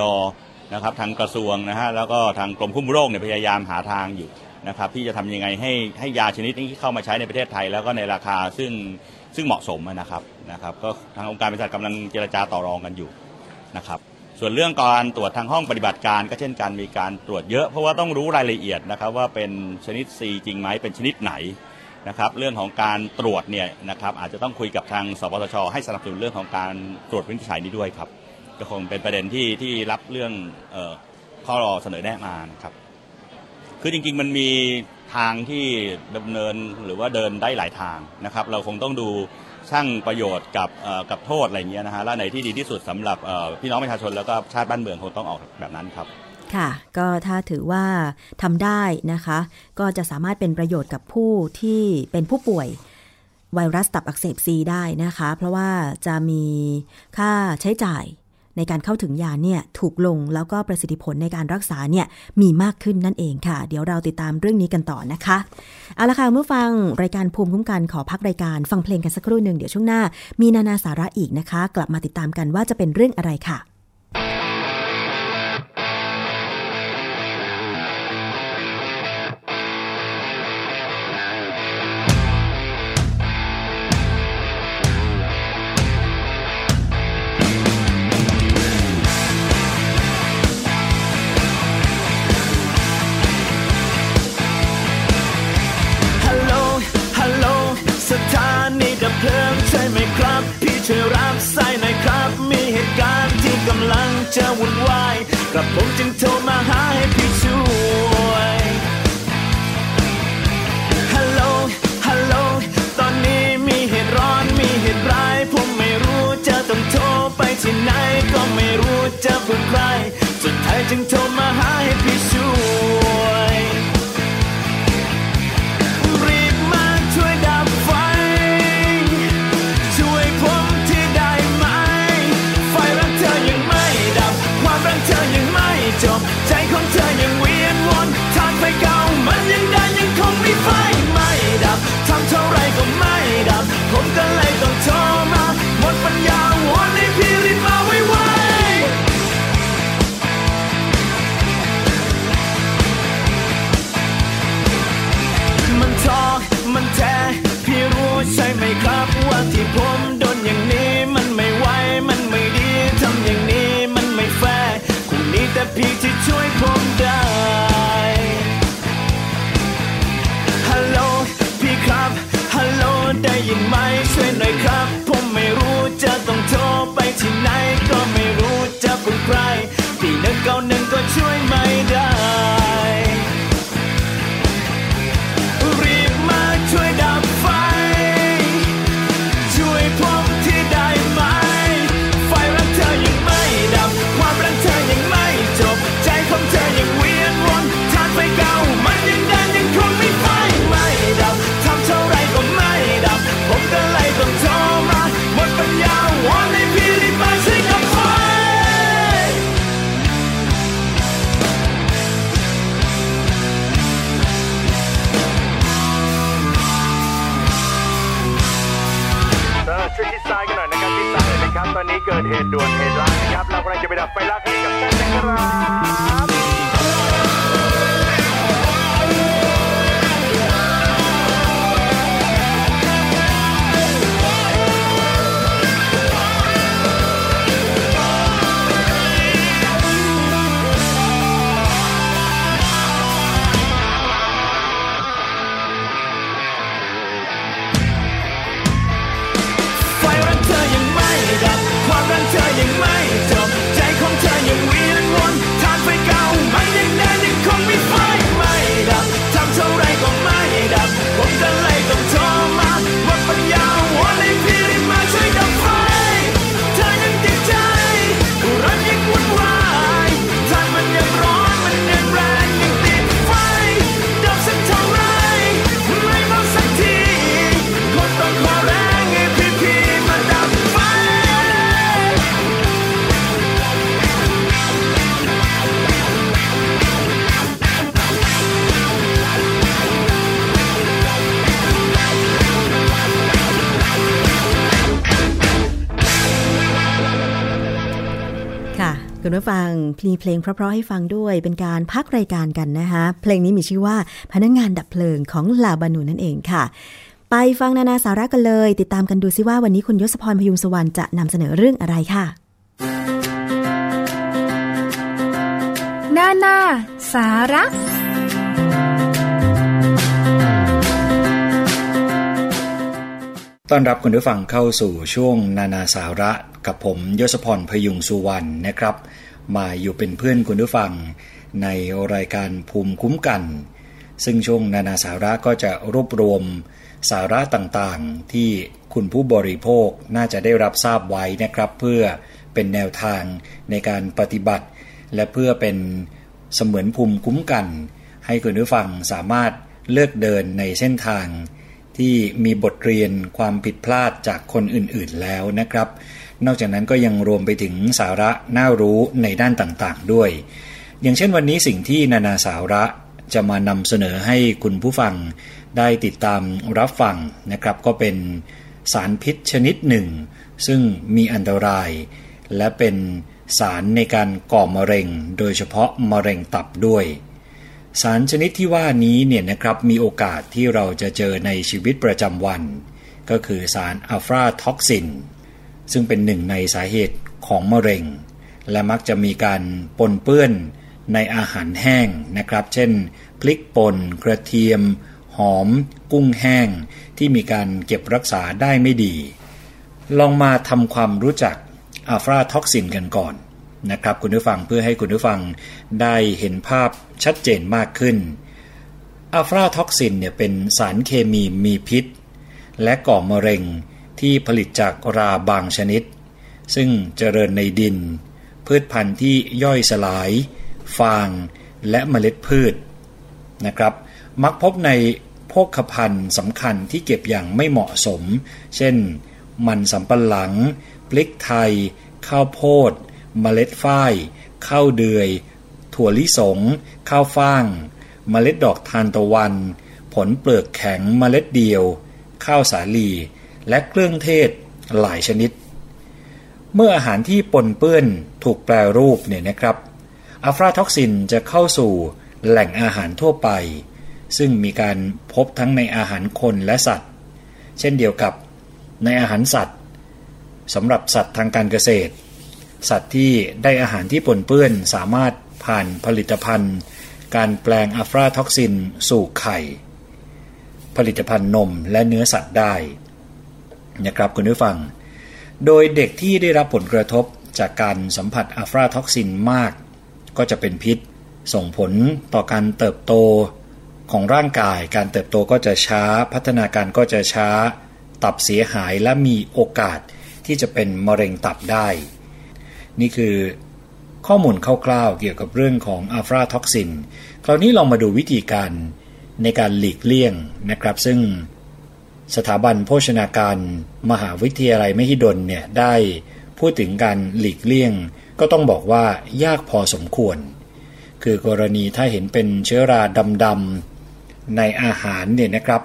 นะครับทางกระทรวงนะฮะแล้วก็ทางกรมควบคุมโรคเนี่ยพยายามหาทางอยู่นะครับที่จะทำยังไงให้ยาชนิดนี้เข้ามาใช้ในประเทศไทยแล้วก็ในราคาซึ่งเหมาะสมนะครับก็ทางองค์การเภสัชกรรมกำลังเจรจาต่อรองกันอยู่นะครับส่วนเรื่องการตรวจทางห้องปฏิบัติการก็เช่นกันมีการตรวจเยอะเพราะว่าต้องรู้รายละเอียดนะครับว่าเป็นชนิด C จริงไหมเป็นชนิดไหนนะครับเรื่องของการตรวจเนี่ยนะครับอาจจะต้องคุยกับทางสปสช.ให้สนับสนุนเรื่องของการตรวจวินิจฉัยนี้ด้วยครับก็คงเป็นประเด็นที่รับเรื่องข้อเสนอแนะมานะครับคือจริงๆมันมีทางที่ดำเนินหรือว่าเดินได้หลายทางนะครับเราคงต้องดูช่างประโยชน์กับโทษอะไรเงี้ยนะฮะและไหนที่ดีที่สุดสำหรับพี่น้องประชาชนแล้วก็ชาติบ้านเมืองคงต้องออกแบบนั้นครับค่ะก็ถ้าถือว่าทำได้นะคะก็จะสามารถเป็นประโยชน์กับผู้ที่เป็นผู้ป่วยไวรัสตับอักเสบซีได้นะคะเพราะว่าจะมีค่าใช้จ่ายในการเข้าถึงยาเนี่ยถูกลงแล้วก็ประสิทธิผลในการรักษาเนี่ยมีมากขึ้นนั่นเองค่ะเดี๋ยวเราติดตามเรื่องนี้กันต่อนะคะเอาละค่ะเมื่อฟังรายการภูมิคุ้มกันขอพักรายการฟังเพลงกันสักครู่หนึ่งเดี๋ยวช่วงหน้ามีนานาสาระอีกนะคะกลับมาติดตามกันว่าจะเป็นเรื่องอะไรค่ะจะวุ่นวายกลับผมจึงโทรมาหาให้พี่ช่วยฮัลโหลฮัลโหลตอนนี้มีเหตุร้อนมีเหตุร้ายผมไม่รู้จะต้องโทรไปที่ไหนก็ไม่รู้จะพึ่งใครสุดท้ายจึงโทรมาหาให้พี่ช่วยรีบมาช่วยดับไฟช่วยผมที่ได้ไหมไฟรักเธออย่าง มันแท้พี่รู้ใช่ไหมครับว่าที่ผมโดนอย่างนี้มันไม่ไหวมันไม่ดีทำอย่างนี้มันไม่แฟร์คงมีแต่พี่ที่ช่วยผมได้ฮัลโหลพี่ครับฮัลโหลได้ยินไหมช่วยหน่อยครับผมไม่รู้จะต้องโทรไปที่ไหนก็ไม่รู้จะเป็นใครพี่นึกเอาหนึ่งก็ช่วยไม่ได้ตอนนี้เกิดเหตุด่วนเหตุร้ายนะครับเรากำลังจะไปดับไฟลักให้กับแต้นะครับคุณผู้ฟังมีเพลงเพราะๆให้ฟังด้วยเป็นการพักรายการกันนะคะเพลงนี้มีชื่อว่าพนักงานดับเพลิงของลาบานูนั่นเองค่ะไปฟังนานาสาระกันเลยติดตามกันดูซิว่าวันนี้คุณยศพรพยุงสวรรค์จะนำเสนอเรื่องอะไรค่ะนานาสาระต้อนรับคุณผู้ฟังเข้าสู่ช่วงนานาสาระกับผมยศพรพยุงสุวรรณนะครับมาอยู่เป็นเพื่อนคุณผู้ฟังในรายการภูมิคุ้มกันซึ่งช่วงนานาสาระก็จะรวบรวมสาระต่างๆที่คุณผู้บริโภคน่าจะได้รับทราบไว้นะครับเพื่อเป็นแนวทางในการปฏิบัติและเพื่อเป็นเสมือนภูมิคุ้มกันให้คุณผู้ฟังสามารถเลือกเดินในเส้นทางที่มีบทเรียนความผิดพลาดจากคนอื่นๆแล้วนะครับนอกจากนั้นก็ยังรวมไปถึงสาระน่ารู้ในด้านต่างๆด้วยอย่างเช่นวันนี้สิ่งที่นานาสาระจะมานำเสนอให้คุณผู้ฟังได้ติดตามรับฟังนะครับก็เป็นสารพิษชนิดหนึ่งซึ่งมีอันตรายและเป็นสารในการก่อมะเร็งโดยเฉพาะมะเร็งตับด้วยสารชนิดที่ว่านี้เนี่ยนะครับมีโอกาสที่เราจะเจอในชีวิตประจำวันก็คือสารอัลฟาท็อกซินซึ่งเป็นหนึ่งในสาเหตุของมะเร็งและมักจะมีการปนเปื้อนในอาหารแห้งนะครับเช่นพริกป่นกระเทียมหอมกุ้งแห้งที่มีการเก็บรักษาได้ไม่ดีลองมาทำความรู้จักอัลฟาท็อกซินกันก่อนนะครับคุณผู้ฟังเพื่อให้คุณผู้ฟังได้เห็นภาพชัดเจนมากขึ้นอัลฟาท็อกซินเนี่ยเป็นสารเคมีมีพิษและก่อมะเร็งที่ผลิตจากราบางชนิดซึ่งเจริญในดินพืชพันธุ์ที่ย่อยสลายฟางและเมล็ดพืชนะครับมักพบในโภคภัณฑ์สำคัญที่เก็บอย่างไม่เหมาะสมเช่นมันสำปะหลังพริกไทยข้าวโพดเมล็ดฝ้ายข้าวเดือยถั่วลิสงข้าวฟ่างเมล็ดดอกทานตะวันผลเปลือกแข็งเมล็ดเดียวข้าวสาลีและเครื่องเทศหลายชนิดเมื่ออาหารที่ปนเปื้อนถูกแปรรูปเนี่ยนะครับอัลฟาท็อกซินจะเข้าสู่แหล่งอาหารทั่วไป ซึ่งมีการพบทั้งในอาหารคนและสัตว์เช่นเดียวกับในอาหารสัตว์สำหรับสัตว์ทางการเกษตรสัตว์ที่ได้อาหารที่ปนเปื้อนสามารถผ่านผลิตภัณฑ์การแปลงอัลฟาท็อกซินสู่ไข่ผลิตภัณฑ์นมและเนื้อสัตว์ได้นะครับคุณผู้ฟังโดยเด็กที่ได้รับผลกระทบจากการสัมผัสอัลฟาท็อกซินมากก็จะเป็นพิษส่งผลต่อการเติบโตของร่างกายการเติบโตก็จะช้าพัฒนาการก็จะช้าตับเสียหายและมีโอกาสที่จะเป็นมะเร็งตับได้นี่คือข้อมูลคร่าวๆเกี่ยวกับเรื่องของอัลฟาท็อกซินคราวนี้ลองมาดูวิธีการในการหลีกเลี่ยงนะครับซึ่งสถาบันโภชนาการมหาวิทยาลัยมหิดลเนี่ยได้พูดถึงการหลีกเลี่ยงก็ต้องบอกว่ายากพอสมควรคือกรณีถ้าเห็นเป็นเชื้อราดำๆในอาหารเนี่ยนะครับ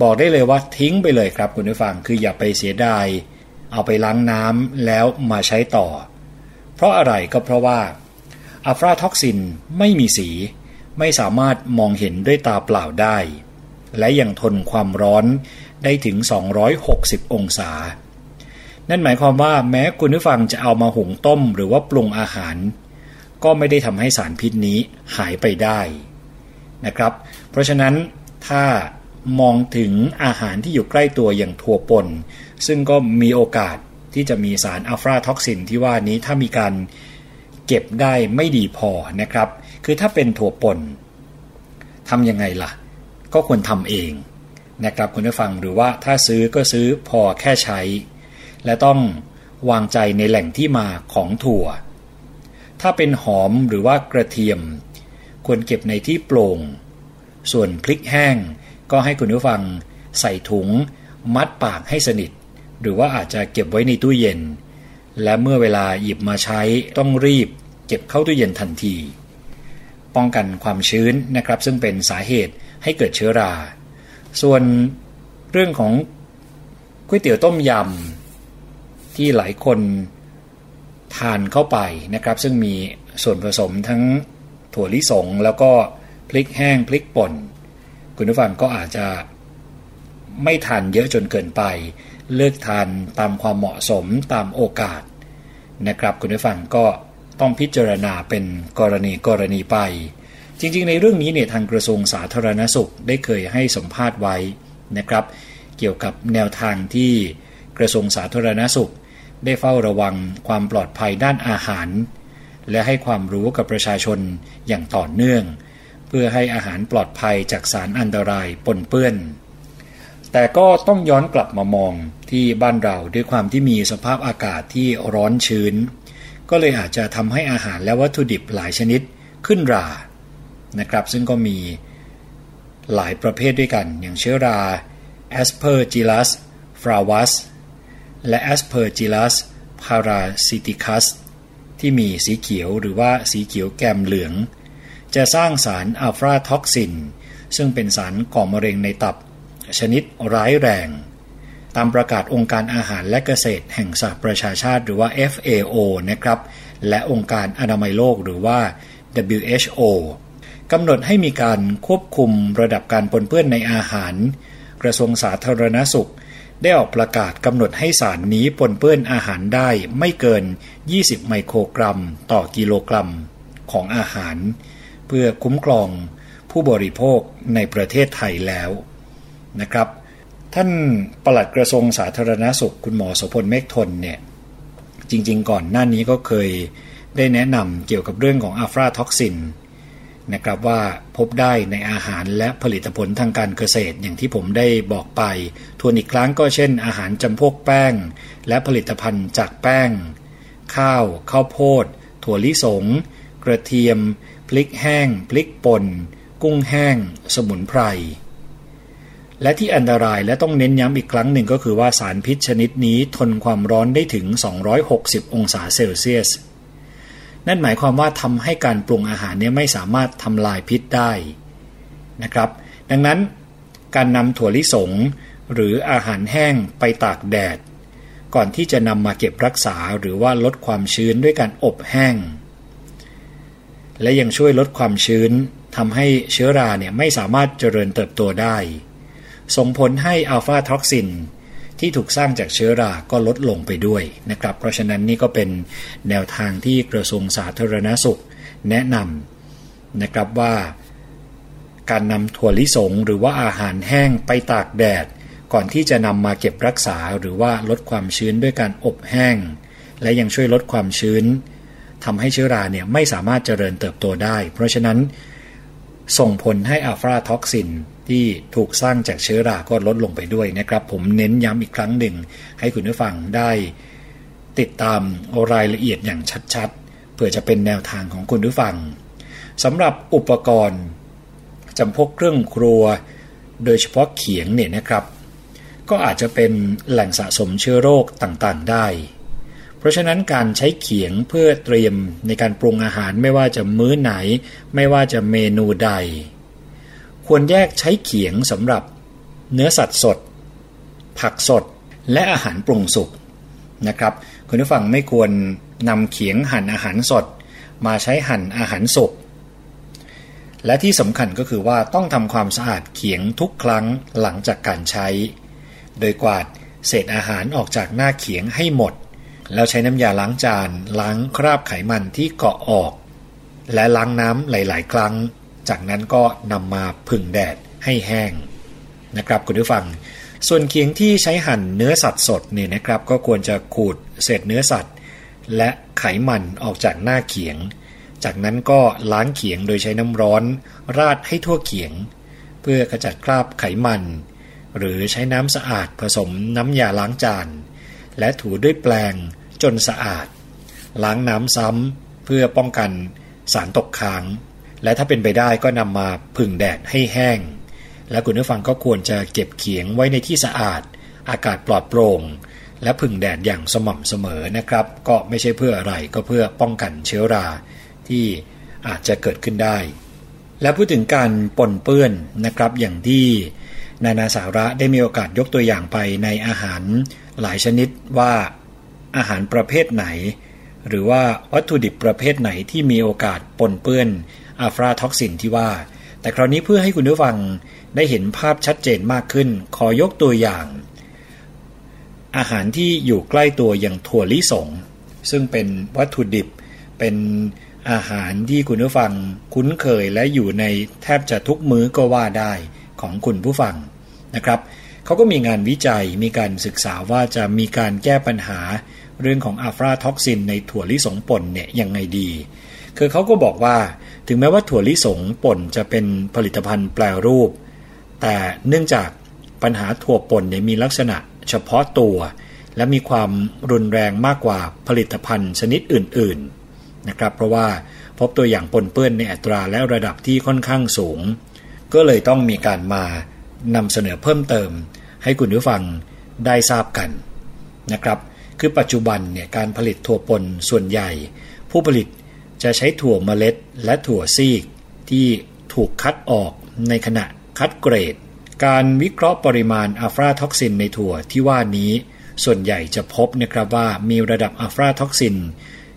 บอกได้เลยว่าทิ้งไปเลยครับคุณผู้ฟังคืออย่าไปเสียดายเอาไปล้างน้ำแล้วมาใช้ต่อเพราะอะไรก็เพราะว่าอัลฟาท็อกซินไม่มีสีไม่สามารถมองเห็นด้วยตาเปล่าได้และยังทนความร้อนได้ถึง260องศานั่นหมายความว่าแม้คุณผู้ฟังจะเอามาหุงต้มหรือว่าปรุงอาหารก็ไม่ได้ทำให้สารพิษนี้หายไปได้นะครับเพราะฉะนั้นถ้ามองถึงอาหารที่อยู่ใกล้ตัวอย่างถั่วป่นซึ่งก็มีโอกาสที่จะมีสารอัลฟาท็อกซินที่ว่านี้ถ้ามีการเก็บได้ไม่ดีพอนะครับคือถ้าเป็นถั่วป่นทำยังไงล่ะก็ควรทำเองนะครับคุณผู้ฟังหรือว่าถ้าซื้อก็ซื้อพอแค่ใช้และต้องวางใจในแหล่งที่มาของถั่วถ้าเป็นหอมหรือว่ากระเทียมควรเก็บในที่โปร่งส่วนพริกแห้งก็ให้คุณผู้ฟังใส่ถุงมัดปากให้สนิทหรือว่าอาจจะเก็บไว้ในตู้เย็นและเมื่อเวลาหยิบมาใช้ต้องรีบเก็บเข้าตู้เย็นทันทีป้องกันความชื้นนะครับซึ่งเป็นสาเหตุให้เกิดเชื้อราส่วนเรื่องของก๋วยเตี๋ยวต้มยำที่หลายคนทานเข้าไปนะครับซึ่งมีส่วนผสมทั้งถั่วลิสงแล้วก็พริกแห้งพริกป่นคุณผู้ฟังก็อาจจะไม่ทานเยอะจนเกินไปเลือกทานตามความเหมาะสมตามโอกาสนะครับคุณผู้ฟังก็ต้องพิจารณาเป็นกรณีไปจริงๆในเรื่องนี้เนี่ยทางกระทรวงสาธารณสุขได้เคยให้สัมภาษณ์ไว้นะครับเกี่ยวกับแนวทางที่กระทรวงสาธารณสุขได้เฝ้าระวังความปลอดภัยด้านอาหารและให้ความรู้กับประชาชนอย่างต่อเนื่องเพื่อให้อาหารปลอดภัยจากสารอันตรายปนเปื้อนแต่ก็ต้องย้อนกลับมามองที่บ้านเราด้วยความที่มีสภาพอากาศที่ร้อนชื้นก็เลยอาจจะทำให้อาหารและวัตถุดิบหลายชนิดขึ้นรานะครับซึ่งก็มีหลายประเภทด้วยกันอย่างเชื้อรา Aspergillus flavus และ Aspergillus parasiticus ที่มีสีเขียวหรือว่าสีเขียวแก้มเหลืองจะสร้างสารอัลฟาท็อกซินซึ่งเป็นสารก่อมะเร็งในตับชนิดร้ายแรงตามประกาศองค์การอาหารและเกษตรแห่งสหประชาชาติหรือว่า FAO นะครับและองค์การอนามัยโลกหรือว่า WHO กำหนดให้มีการควบคุมระดับการปนเปื้อนในอาหารกระทรวงสาธารณสุขได้ออกประกาศกำหนดให้สารนี้ปนเปื้อนอาหารได้ไม่เกิน20ไมโครกรัมต่อกิโลกรัมของอาหารเพื่อคุ้มครองผู้บริโภคในประเทศไทยแล้วนะครับท่านปลัดกระทรวงสาธารณสุขคุณหมอโสพลเมฆทนเนี่ยจริงๆก่อนหน้านี้ก็เคยได้แนะนำเกี่ยวกับเรื่องของอัลฟาท็อกซินนะครับว่าพบได้ในอาหารและผลิตผลทางการเกษตรอย่างที่ผมได้บอกไปทวนอีกครั้งก็เช่นอาหารจำพวกแป้งและผลิตภัณฑ์จากแป้งข้าวโพดถั่วลิสงกระเทียมพริกแห้งพริกป่นกุ้งแห้งสมุนไพรและที่อันตรายและต้องเน้นย้ำอีกครั้งหนึ่งก็คือว่าสารพิษชนิดนี้ทนความร้อนได้ถึง260องศาเซลเซียสนั่นหมายความว่าทำให้การปรุงอาหารเนี่ยไม่สามารถทำลายพิษได้นะครับดังนั้นการนำถั่วลิสงหรืออาหารแห้งไปตากแดดก่อนที่จะนำมาเก็บรักษาหรือว่าลดความชื้นด้วยการอบแห้งและยังช่วยลดความชื้น ทำให้เชื้อราเนี่ยไม่สามารถเจริญเติบโตได้ส่งผลให้อัลฟาท็อกซินที่ถูกสร้างจากเชื้อราก็ลดลงไปด้วยนะครับเพราะฉะนั้นนี่ก็เป็นแนวทางที่กระทรวงสาธารณสุขแนะนำนะครับว่าการนำถั่วลิสงหรือว่าอาหารแห้งไปตากแดดก่อนที่จะนำมาเก็บรักษาหรือว่าลดความชื้นด้วยการอบแห้งและยังช่วยลดความชื้นทำให้เชื้อราเนี่ยไม่สามารถเจริญเติบโตได้เพราะฉะนั้นส่งผลให้อัลฟาท็อกซินที่ถูกสร้างจากเชื้อราก็ลดลงไปด้วยนะครับผมเน้นย้ำอีกครั้งหนึ่งให้คุณผู้ฟังได้ติดตามรายละเอียดอย่างชัดๆเพื่อจะเป็นแนวทางของคุณผู้ฟังสำหรับอุปกรณ์จำพวกเครื่องครัวโดยเฉพาะเขียงเนี่ยนะครับก็อาจจะเป็นแหล่งสะสมเชื้อโรคต่างๆได้เพราะฉะนั้นการใช้เขียงเพื่อเตรียมในการปรุงอาหารไม่ว่าจะมื้อไหนไม่ว่าจะเมนูใดควรแยกใช้เขียงสำหรับเนื้อสัตว์สดผักสดและอาหารปรุงสุกนะครับคุณผู้ฟังไม่ควรนำเขียงหั่นอาหารสดมาใช้หั่นอาหารสุกและที่สำคัญก็คือว่าต้องทำความสะอาดเขียงทุกครั้งหลังจากการใช้โดยกวาดเศษอาหารออกจากหน้าเขียงให้หมดแล้วใช้น้ำยาล้างจานล้างคราบไขมันที่เกาะออกและล้างน้ำหลายๆครั้งจากนั้นก็นำมาผึ่งแดดให้แห้งนะครับคุณผู้ฟังส่วนเขียงที่ใช้หั่นเนื้อสัตว์สดเนี่ยนะครับก็ควรจะขูดเศษเนื้อสัตว์และไขมันออกจากหน้าเขียงจากนั้นก็ล้างเขียงโดยใช้น้ำร้อนราดให้ทั่วเขียงเพื่อขจัดคราบไขมันหรือใช้น้ำสะอาดผสมน้ำยาล้างจานและถูด้วยแปรงจนสะอาดล้างน้ำซ้ำเพื่อป้องกันสารตกค้างและถ้าเป็นไปได้ก็นำมาผึ่งแดดให้แห้งและคุณผู้ฟังก็ควรจะเก็บเขียงไว้ในที่สะอาดอากาศปลอดโปร่งและผึ่งแดดอย่างสม่ำเสมอนะครับก็ไม่ใช่เพื่ออะไรก็เพื่อป้องกันเชื้อราที่อาจจะเกิดขึ้นได้และพูดถึงการปนเปื้อนนะครับอย่างที่นานาสาระได้มีโอกาสยกตัวอย่างไปในอาหารหลายชนิดว่าอาหารประเภทไหนหรือว่าวัตถุดิบประเภทไหนที่มีโอกาสปนเปื้อนอัลฟาท็อกซินที่ว่าแต่คราวนี้เพื่อให้คุณผู้ฟังได้เห็นภาพชัดเจนมากขึ้นขอยกตัวอย่างอาหารที่อยู่ใกล้ตัวอย่างถั่วลิสงซึ่งเป็นวัตถุดิบเป็นอาหารที่คุณผู้ฟังคุ้นเคยและอยู่ในแทบจะทุกมื้อก็ว่าได้ของคุณผู้ฟังนะครับเขาก็มีงานวิจัยมีการศึกษาว่าจะมีการแก้ปัญหาเรื่องของอัลฟาท็อกซินในถั่วลิสงป่นเนี่ยยังไงดีคือเขาก็บอกว่าถึงแม้ว่าถั่วลิสงป่นจะเป็นผลิตภัณฑ์แปรรูปแต่เนื่องจากปัญหาถั่วป่นเนี่ยมีลักษณะเฉพาะตัวและมีความรุนแรงมากกว่าผลิตภัณฑ์ชนิดอื่นๆนะครับเพราะว่าพบตัวอย่างปนเปื้อนในอัตราและระดับที่ค่อนข้างสูงก็เลยต้องมีการมานำเสนอเพิ่มเติมให้คุณผู้ฟังได้ทราบกันนะครับคือปัจจุบันเนี่ยการผลิตถั่วป่นส่วนใหญ่ผู้ผลิตจะใช้ถั่วเมล็ดและถั่วซีกที่ถูกคัดออกในขณะคัดเกรดการวิเคราะห์ปริมาณอัลฟาท็อกซินในถั่วที่ว่านี้ส่วนใหญ่จะพบนะครับว่ามีระดับอัลฟาท็อกซิน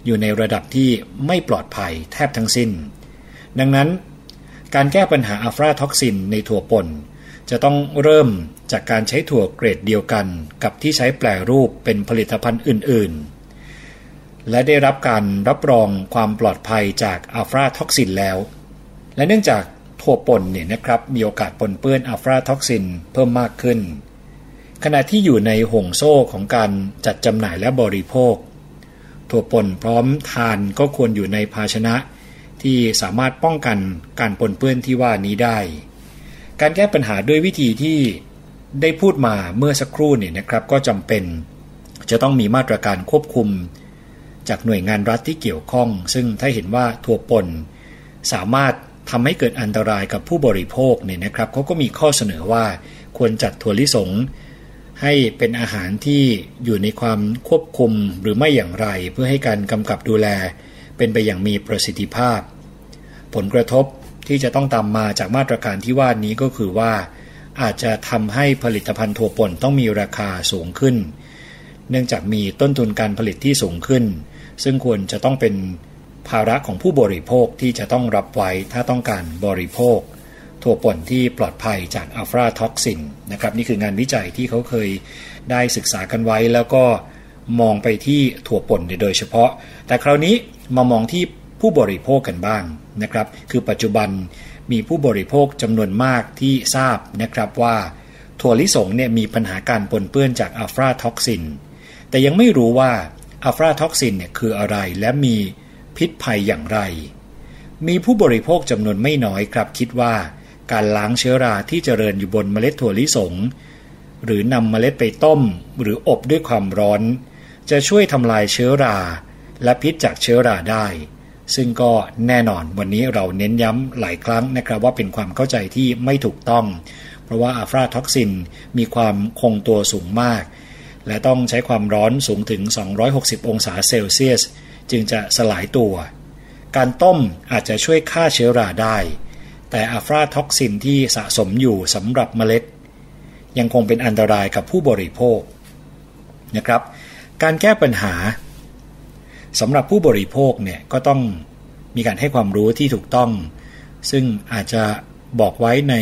อยู่ในระดับที่ไม่ปลอดภัยแทบทั้งสิ้นดังนั้นการแก้ปัญหาอัลฟาท็อกซินในถั่วป่นจะต้องเริ่มจากการใช้ถั่วเกรดเดียวกันกับที่ใช้แปรรูปเป็นผลิตภัณฑ์อื่นๆและได้รับการรับรองความปลอดภัยจากอัลฟาท็อกซินแล้วและเนื่องจากถั่วป่นเนี่ยนะครับมีโอกาสปนเปื้อนอัลฟาท็อกซินเพิ่มมากขึ้นขณะที่อยู่ในห่วงโซ่ของการจัดจำหน่ายและบริโภคถั่วป่นพร้อมทานก็ควรอยู่ในภาชนะที่สามารถป้องกันการปนเปื้อนที่ว่านี้ได้การแก้ปัญหาด้วยวิธีที่ได้พูดมาเมื่อสักครู่เนี่ยนะครับก็จำเป็นจะต้องมีมาตรการควบคุมจากหน่วยงานรัฐที่เกี่ยวข้องซึ่งถ้าเห็นว่าถั่วป่นสามารถทำให้เกิดอันตรายกับผู้บริโภคเนี่ยนะครับเขาก็มีข้อเสนอว่าควรจัดถั่วลิสงให้เป็นอาหารที่อยู่ในความควบคุมหรือไม่อย่างไรเพื่อให้การกำกับดูแลเป็นไปอย่างมีประสิทธิภาพผลกระทบที่จะต้องตามมาจากมาตรการที่ว่านี้ก็คือว่าอาจจะทำให้ผลิตภัณฑ์ถั่วป่นต้องมีราคาสูงขึ้นเนื่องจากมีต้นทุนการผลิตที่สูงขึ้นซึ่งควรจะต้องเป็น ภาระของผู้บริโภคที่จะต้องรับไว้ถ้าต้องการบริโภคถั่วป่นที่ปลอดภัยจากอัลฟาท็อกซินนะครับนี่คืองานวิจัยที่เขาเคยได้ศึกษากันไว้แล้วก็มองไปที่ถั่วป่นโดยเฉพาะแต่คราวนี้มามองที่ผู้บริโภคกันบ้างนะครับคือปัจจุบันมีผู้บริโภคจำนวนมากที่ทราบนะครับว่าถั่วลิสงเนี่ยมีปัญหาการปนเปื้อนจากอัลฟาท็อกซินแต่ยังไม่รู้ว่าอัลฟาท็อกซินเนี่ยคืออะไรและมีพิษภัยอย่างไรมีผู้บริโภคจำนวนไม่น้อยครับคิดว่าการล้างเชื้อราที่เจริญอยู่บนเมล็ดถั่วลิสงหรือนำเมล็ดไปต้มหรืออบด้วยความร้อนจะช่วยทำลายเชื้อราและพิษจากเชื้อราได้ซึ่งก็แน่นอนวันนี้เราเน้นย้ำหลายครั้งนะครับว่าเป็นความเข้าใจที่ไม่ถูกต้องเพราะว่าอัลฟาท็อกซินมีความคงตัวสูงมากและต้องใช้ความร้อนสูงถึง260องศาเซลเซียสจึงจะสลายตัวการต้มอาจจะช่วยฆ่าเชื้อราได้แต่อัลฟาท็อกซินที่สะสมอยู่สำหรับเมล็ดยังคงเป็นอันตรายกับผู้บริโภคนะครับการแก้ปัญหาสำหรับผู้บริโภคเนี่ยก็ต้องมีการให้ความรู้ที่ถูกต้องซึ่งอาจจะบอกไว้ใน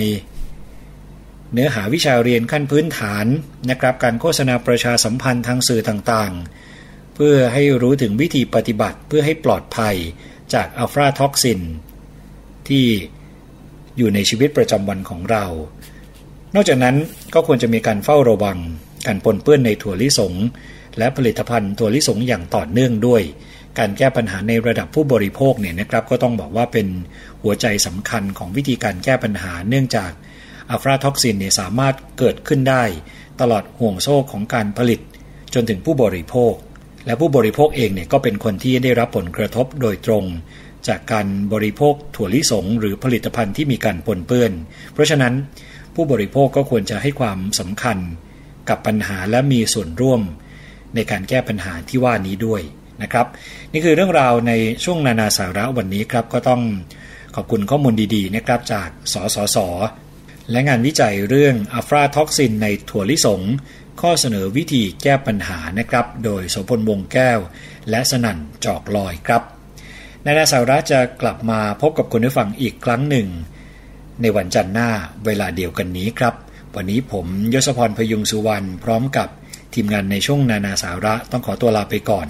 เนื้อหาวิชาเรียนขั้นพื้นฐานนะครับการโฆษณาประชาสัมพันธ์ทางสื่อต่างๆเพื่อให้รู้ถึงวิธีปฏิบัติเพื่อให้ปลอดภัยจากอัลฟาท็อกซินที่อยู่ในชีวิตประจำวันของเรานอกจากนั้นก็ควรจะมีการเฝ้าระวังการปนเปื้อนในถั่วลิสงและผลิตภัณฑ์ถั่วลิสงอย่างต่อเนื่องด้วยการแก้ปัญหาในระดับผู้บริโภคเนี่ยนะครับก็ต้องบอกว่าเป็นหัวใจสำคัญของวิธีการแก้ปัญหาเนื่องจากอัลฟาท็อกซินเนี่ยสามารถเกิดขึ้นได้ตลอดห่วงโซ่ของการผลิตจนถึงผู้บริโภคและผู้บริโภคเองเนี่ยก็เป็นคนที่ได้รับผลกระทบโดยตรงจากการบริโภคถั่วลิสงหรือผลิตภัณฑ์ที่มีการปนเปื้อนเพราะฉะนั้นผู้บริโภคก็ควรจะให้ความสำคัญกับปัญหาและมีส่วนร่วมในการแก้ปัญหาที่ว่านี้ด้วยนะครับนี่คือเรื่องราวในช่วงนานาสาระวันนี้ครับก็ต้องขอบคุณข้อมูลดีๆนะครับจากสสส.และงานวิจัยเรื่องอัลฟาท็อกซินในถั่วลิสงข้อเสนอวิธีแก้ปัญหานะครับโดยโสพลวงแก้วและสนั่นจอกลอยครับนานาสาระจะกลับมาพบกับคุณผู้ฟังอีกครั้งหนึ่งในวันจันทร์หน้าเวลาเดียวกันนี้ครับวันนี้ผมยศพรพยุงสุวรรณพร้อมกับทีมงานในช่วงนานาสาระต้องขอตัวลาไปก่อน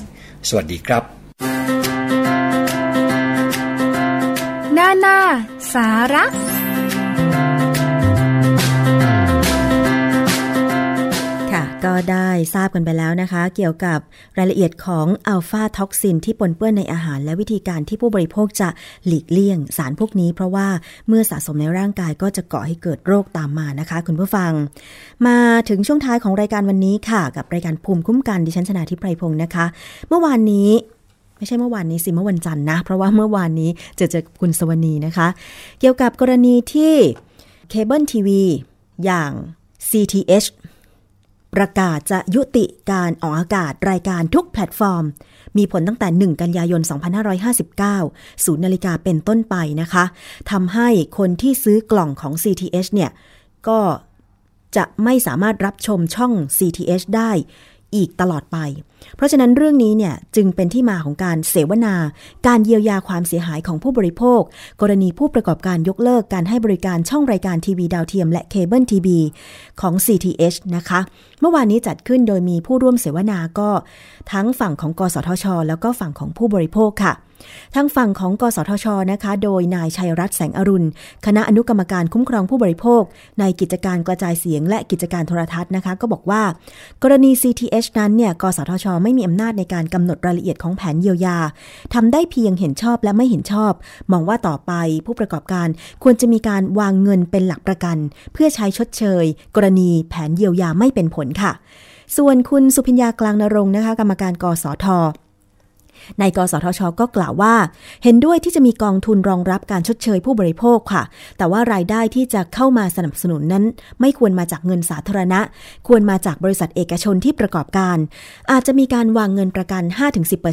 สวัสดีครับนานาสาระก็ได้ทราบกันไปแล้วนะคะเกี่ยวกับรายละเอียดของอัลฟาท็อกซินที่ปนเปื้อนในอาหารและวิธีการที่ผู้บริโภคจะหลีกเลี่ยงสารพวกนี้เพราะว่าเมื่อสะสมในร่างกายก็จะก่อให้เกิดโรคตามมานะคะคุณผู้ฟังมาถึงช่วงท้ายของรายการวันนี้ค่ะกับรายการภูมิคุ้มกันดิฉันชนาธิไพพงศ์นะคะเมื่อวันจันทร์นะเพราะว่าเมื่อวานนี้เจอคุณสวนีนะคะเกี่ยวกับกรณีที่เคเบิลทีวีอย่าง CTHประกาศจะยุติการออกอากาศรายการทุกแพลตฟอร์มมีผลตั้งแต่1กันยายน2559 0 นาฬิกาเป็นต้นไปนะคะทำให้คนที่ซื้อกล่องของ CTH เนี่ยก็จะไม่สามารถรับชมช่อง CTH ได้อีกตลอดไปเพราะฉะนั้นเรื่องนี้เนี่ยจึงเป็นที่มาของการเสวนาการเยียวยาความเสียหายของผู้บริโภคกรณีผู้ประกอบการยกเลิกการให้บริการช่องรายการทีวีดาวเทียมและเคเบิลทีวีของ CTH นะคะเมื่อวานนี้จัดขึ้นโดยมีผู้ร่วมเสวนาก็ทั้งฝั่งของกสทช.แล้วก็ฝั่งของผู้บริโภคค่ะทางฝั่งของกสทช.นะคะโดยนายชัยรัตน์แสงอรุณคณะอนุกรรมการคุ้มครองผู้บริโภคในกิจการกระจายเสียงและกิจการโทรทัศน์นะคะก็บอกว่ากรณี CTH นั้นเนี่ยกสทช.ไม่มีอำนาจในการกำหนดรายละเอียดของแผนเยียวยาทำได้เพียงเห็นชอบและไม่เห็นชอบมองว่าต่อไปผู้ประกอบการควรจะมีการวางเงินเป็นหลักประกันเพื่อใช้ชดเชยกรณีแผนเยียวยาไม่เป็นผลค่ะส่วนคุณสุพิญญากลางนรงค์นะคะกรรมการกสทช.ในกสทช.ก็กล่าวว่าเห็นด้วยที่จะมีกองทุนรองรับการชดเชยผู้บริโภคค่ะแต่ว่ารายได้ที่จะเข้ามาสนับสนุนนั้นไม่ควรมาจากเงินสาธารณะควรมาจากบริษัทเอกชนที่ประกอบการอาจจะมีการวางเงินประกัน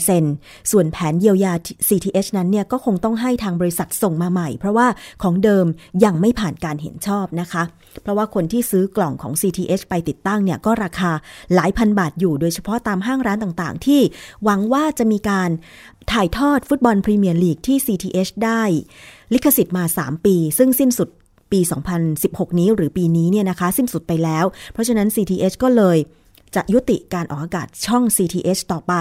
5-10% ส่วนแผนเยียวยา CTH นั้นเนี่ยก็คงต้องให้ทางบริษัทส่งมาใหม่เพราะว่าของเดิมยังไม่ผ่านการเห็นชอบนะคะเพราะว่าคนที่ซื้อกล่องของ CTH ไปติดตั้งเนี่ยก็ราคาหลายพันบาทอยู่โดยเฉพาะตามห้างร้านต่างๆที่หวังว่าจะมีการ การถ่ายทอดฟุตบอลพรีเมียร์ลีกที่ CTH ได้ลิขสิทธิ์มา3ปีซึ่งสิ้นสุดปี2016นี้หรือปีนี้เนี่ยนะคะสิ้นสุดไปแล้วเพราะฉะนั้น CTH ก็เลยจะยุติการออกอากาศช่อง CTH ต่อไป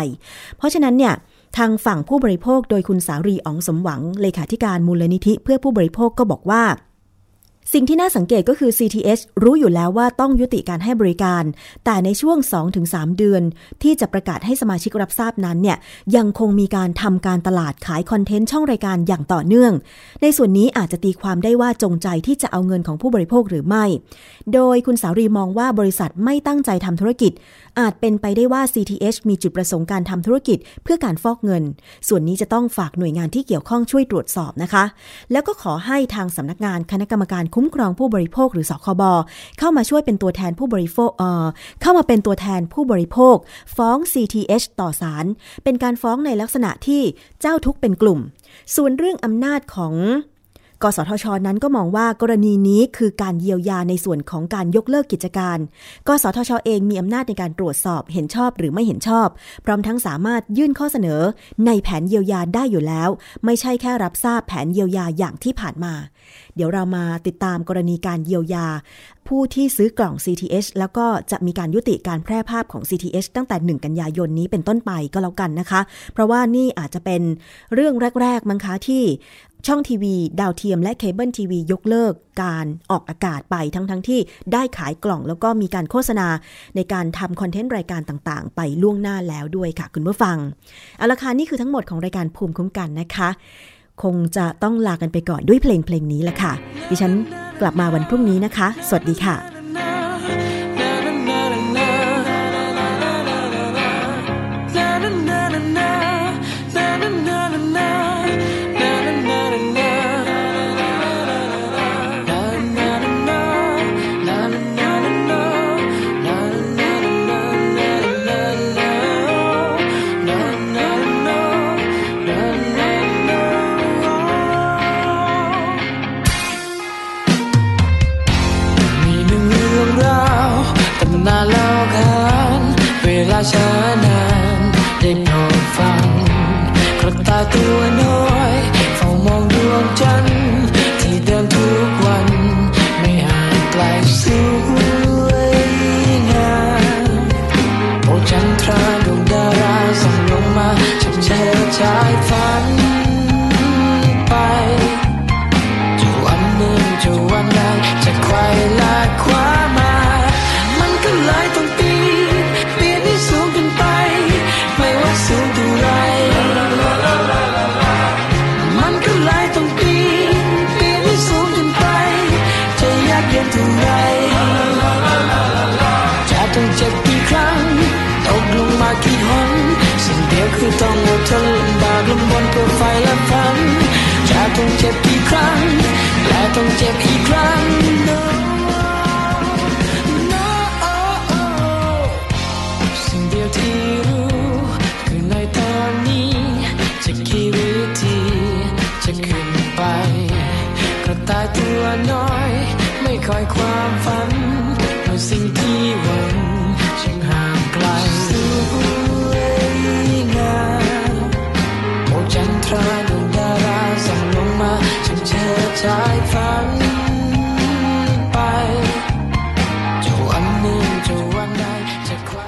เพราะฉะนั้นเนี่ยทางฝั่งผู้บริโภคโดยคุณสารี อ๋องสมหวังเลขาธิการมูลนิธิเพื่อผู้บริโภคก็บอกว่าสิ่งที่น่าสังเกตก็คือ CTH รู้อยู่แล้วว่าต้องยุติการให้บริการแต่ในช่วง 2-3 เดือนที่จะประกาศให้สมาชิกรับทราบนั้นเนี่ยยังคงมีการทำการตลาดขายคอนเทนต์ช่องรายการอย่างต่อเนื่องในส่วนนี้อาจจะตีความได้ว่าจงใจที่จะเอาเงินของผู้บริโภคหรือไม่โดยคุณสาวรีมองว่าบริษัทไม่ตั้งใจทำธุรกิจอาจเป็นไปได้ว่า CTH มีจุดประสงค์การทำธุรกิจเพื่อการฟอกเงินส่วนนี้จะต้องฝากหน่วยงานที่เกี่ยวข้องช่วยตรวจสอบนะคะแล้วก็ขอให้ทางสำนักงานคณะกรรมการคุ้มครองผู้บริโภคหรือสคบ.เข้ามาช่วยเป็นตัวแทนผู้บริโภคเข้ามาเป็นตัวแทนผู้บริโภคฟ้อง CTH ต่อศาลเป็นการฟ้องในลักษณะที่เจ้าทุกข์เป็นกลุ่มส่วนเรื่องอำนาจของกสทช.นั้นก็มองว่ากรณีนี้คือการเยียวยาในส่วนของการยกเลิกกิจการกสทช.เองมีอำนาจในการตรวจสอบเห็นชอบหรือไม่เห็นชอบพร้อมทั้งสามารถยื่นข้อเสนอในแผนเยียวยาได้อยู่แล้วไม่ใช่แค่รับทราบแผนเยียวยาอย่างที่ผ่านมาเดี๋ยวเรามาติดตามกรณีการเยียวยาผู้ที่ซื้อกล่อง CTH แล้วก็จะมีการยุติการแพร่ภาพของ CTH ตั้งแต่1กันยายนนี้เป็นต้นไปก็แล้วกันนะคะเพราะว่านี่อาจจะเป็นเรื่องแรกๆมั้งคะที่ช่องทีวีดาวเทียมและเคเบิลทีวียกเลิกการออกอากาศไปทั้งที่ได้ขายกล่องแล้วก็มีการโฆษณาในการทำคอนเทนต์รายการต่างๆไปล่วงหน้าแล้วด้วยค่ะคุณผู้ฟังเอาละค่ะนี่คือทั้งหมดของรายการภูมิคุ้มกันนะคะคงจะต้องลากันไปก่อนด้วยเพลงนี้แหละค่ะดิฉันกลับมาวันพรุ่งนี้นะคะสวัสดีค่ะช้านานได้โปรดฟังกระตาตัวน้อยเฝ้ามองดวงจันทร์ที่เดิมทุกวันไม่ห่างไกลสวยงามโอ้จันทราดวงดาราส่องลงมาฉันเชื่อใจฝันไปจะวันหนึ่งจะวันใดจะไขว่ลาคว้ามามันก็เลยต้องคือต้องอดทนลำบากลำบนเพื่อไฟและฝันจะต้องเจ็บอีกครั้งและต้องเจ็บอีกครั้ง no no oh oh สิ่งเดียวที่รู้คือในตอนนี้จะกี่วิธีจะขึ้นไปกระต่ายตัวน้อยไม่คอยความฝันเพราะสิ่งที่หวังฉันห่างไกลราดดาราส่องลงมาฉันเชื่อใจฝันไปจะวันหนึ่งจะวันใดจะคว้า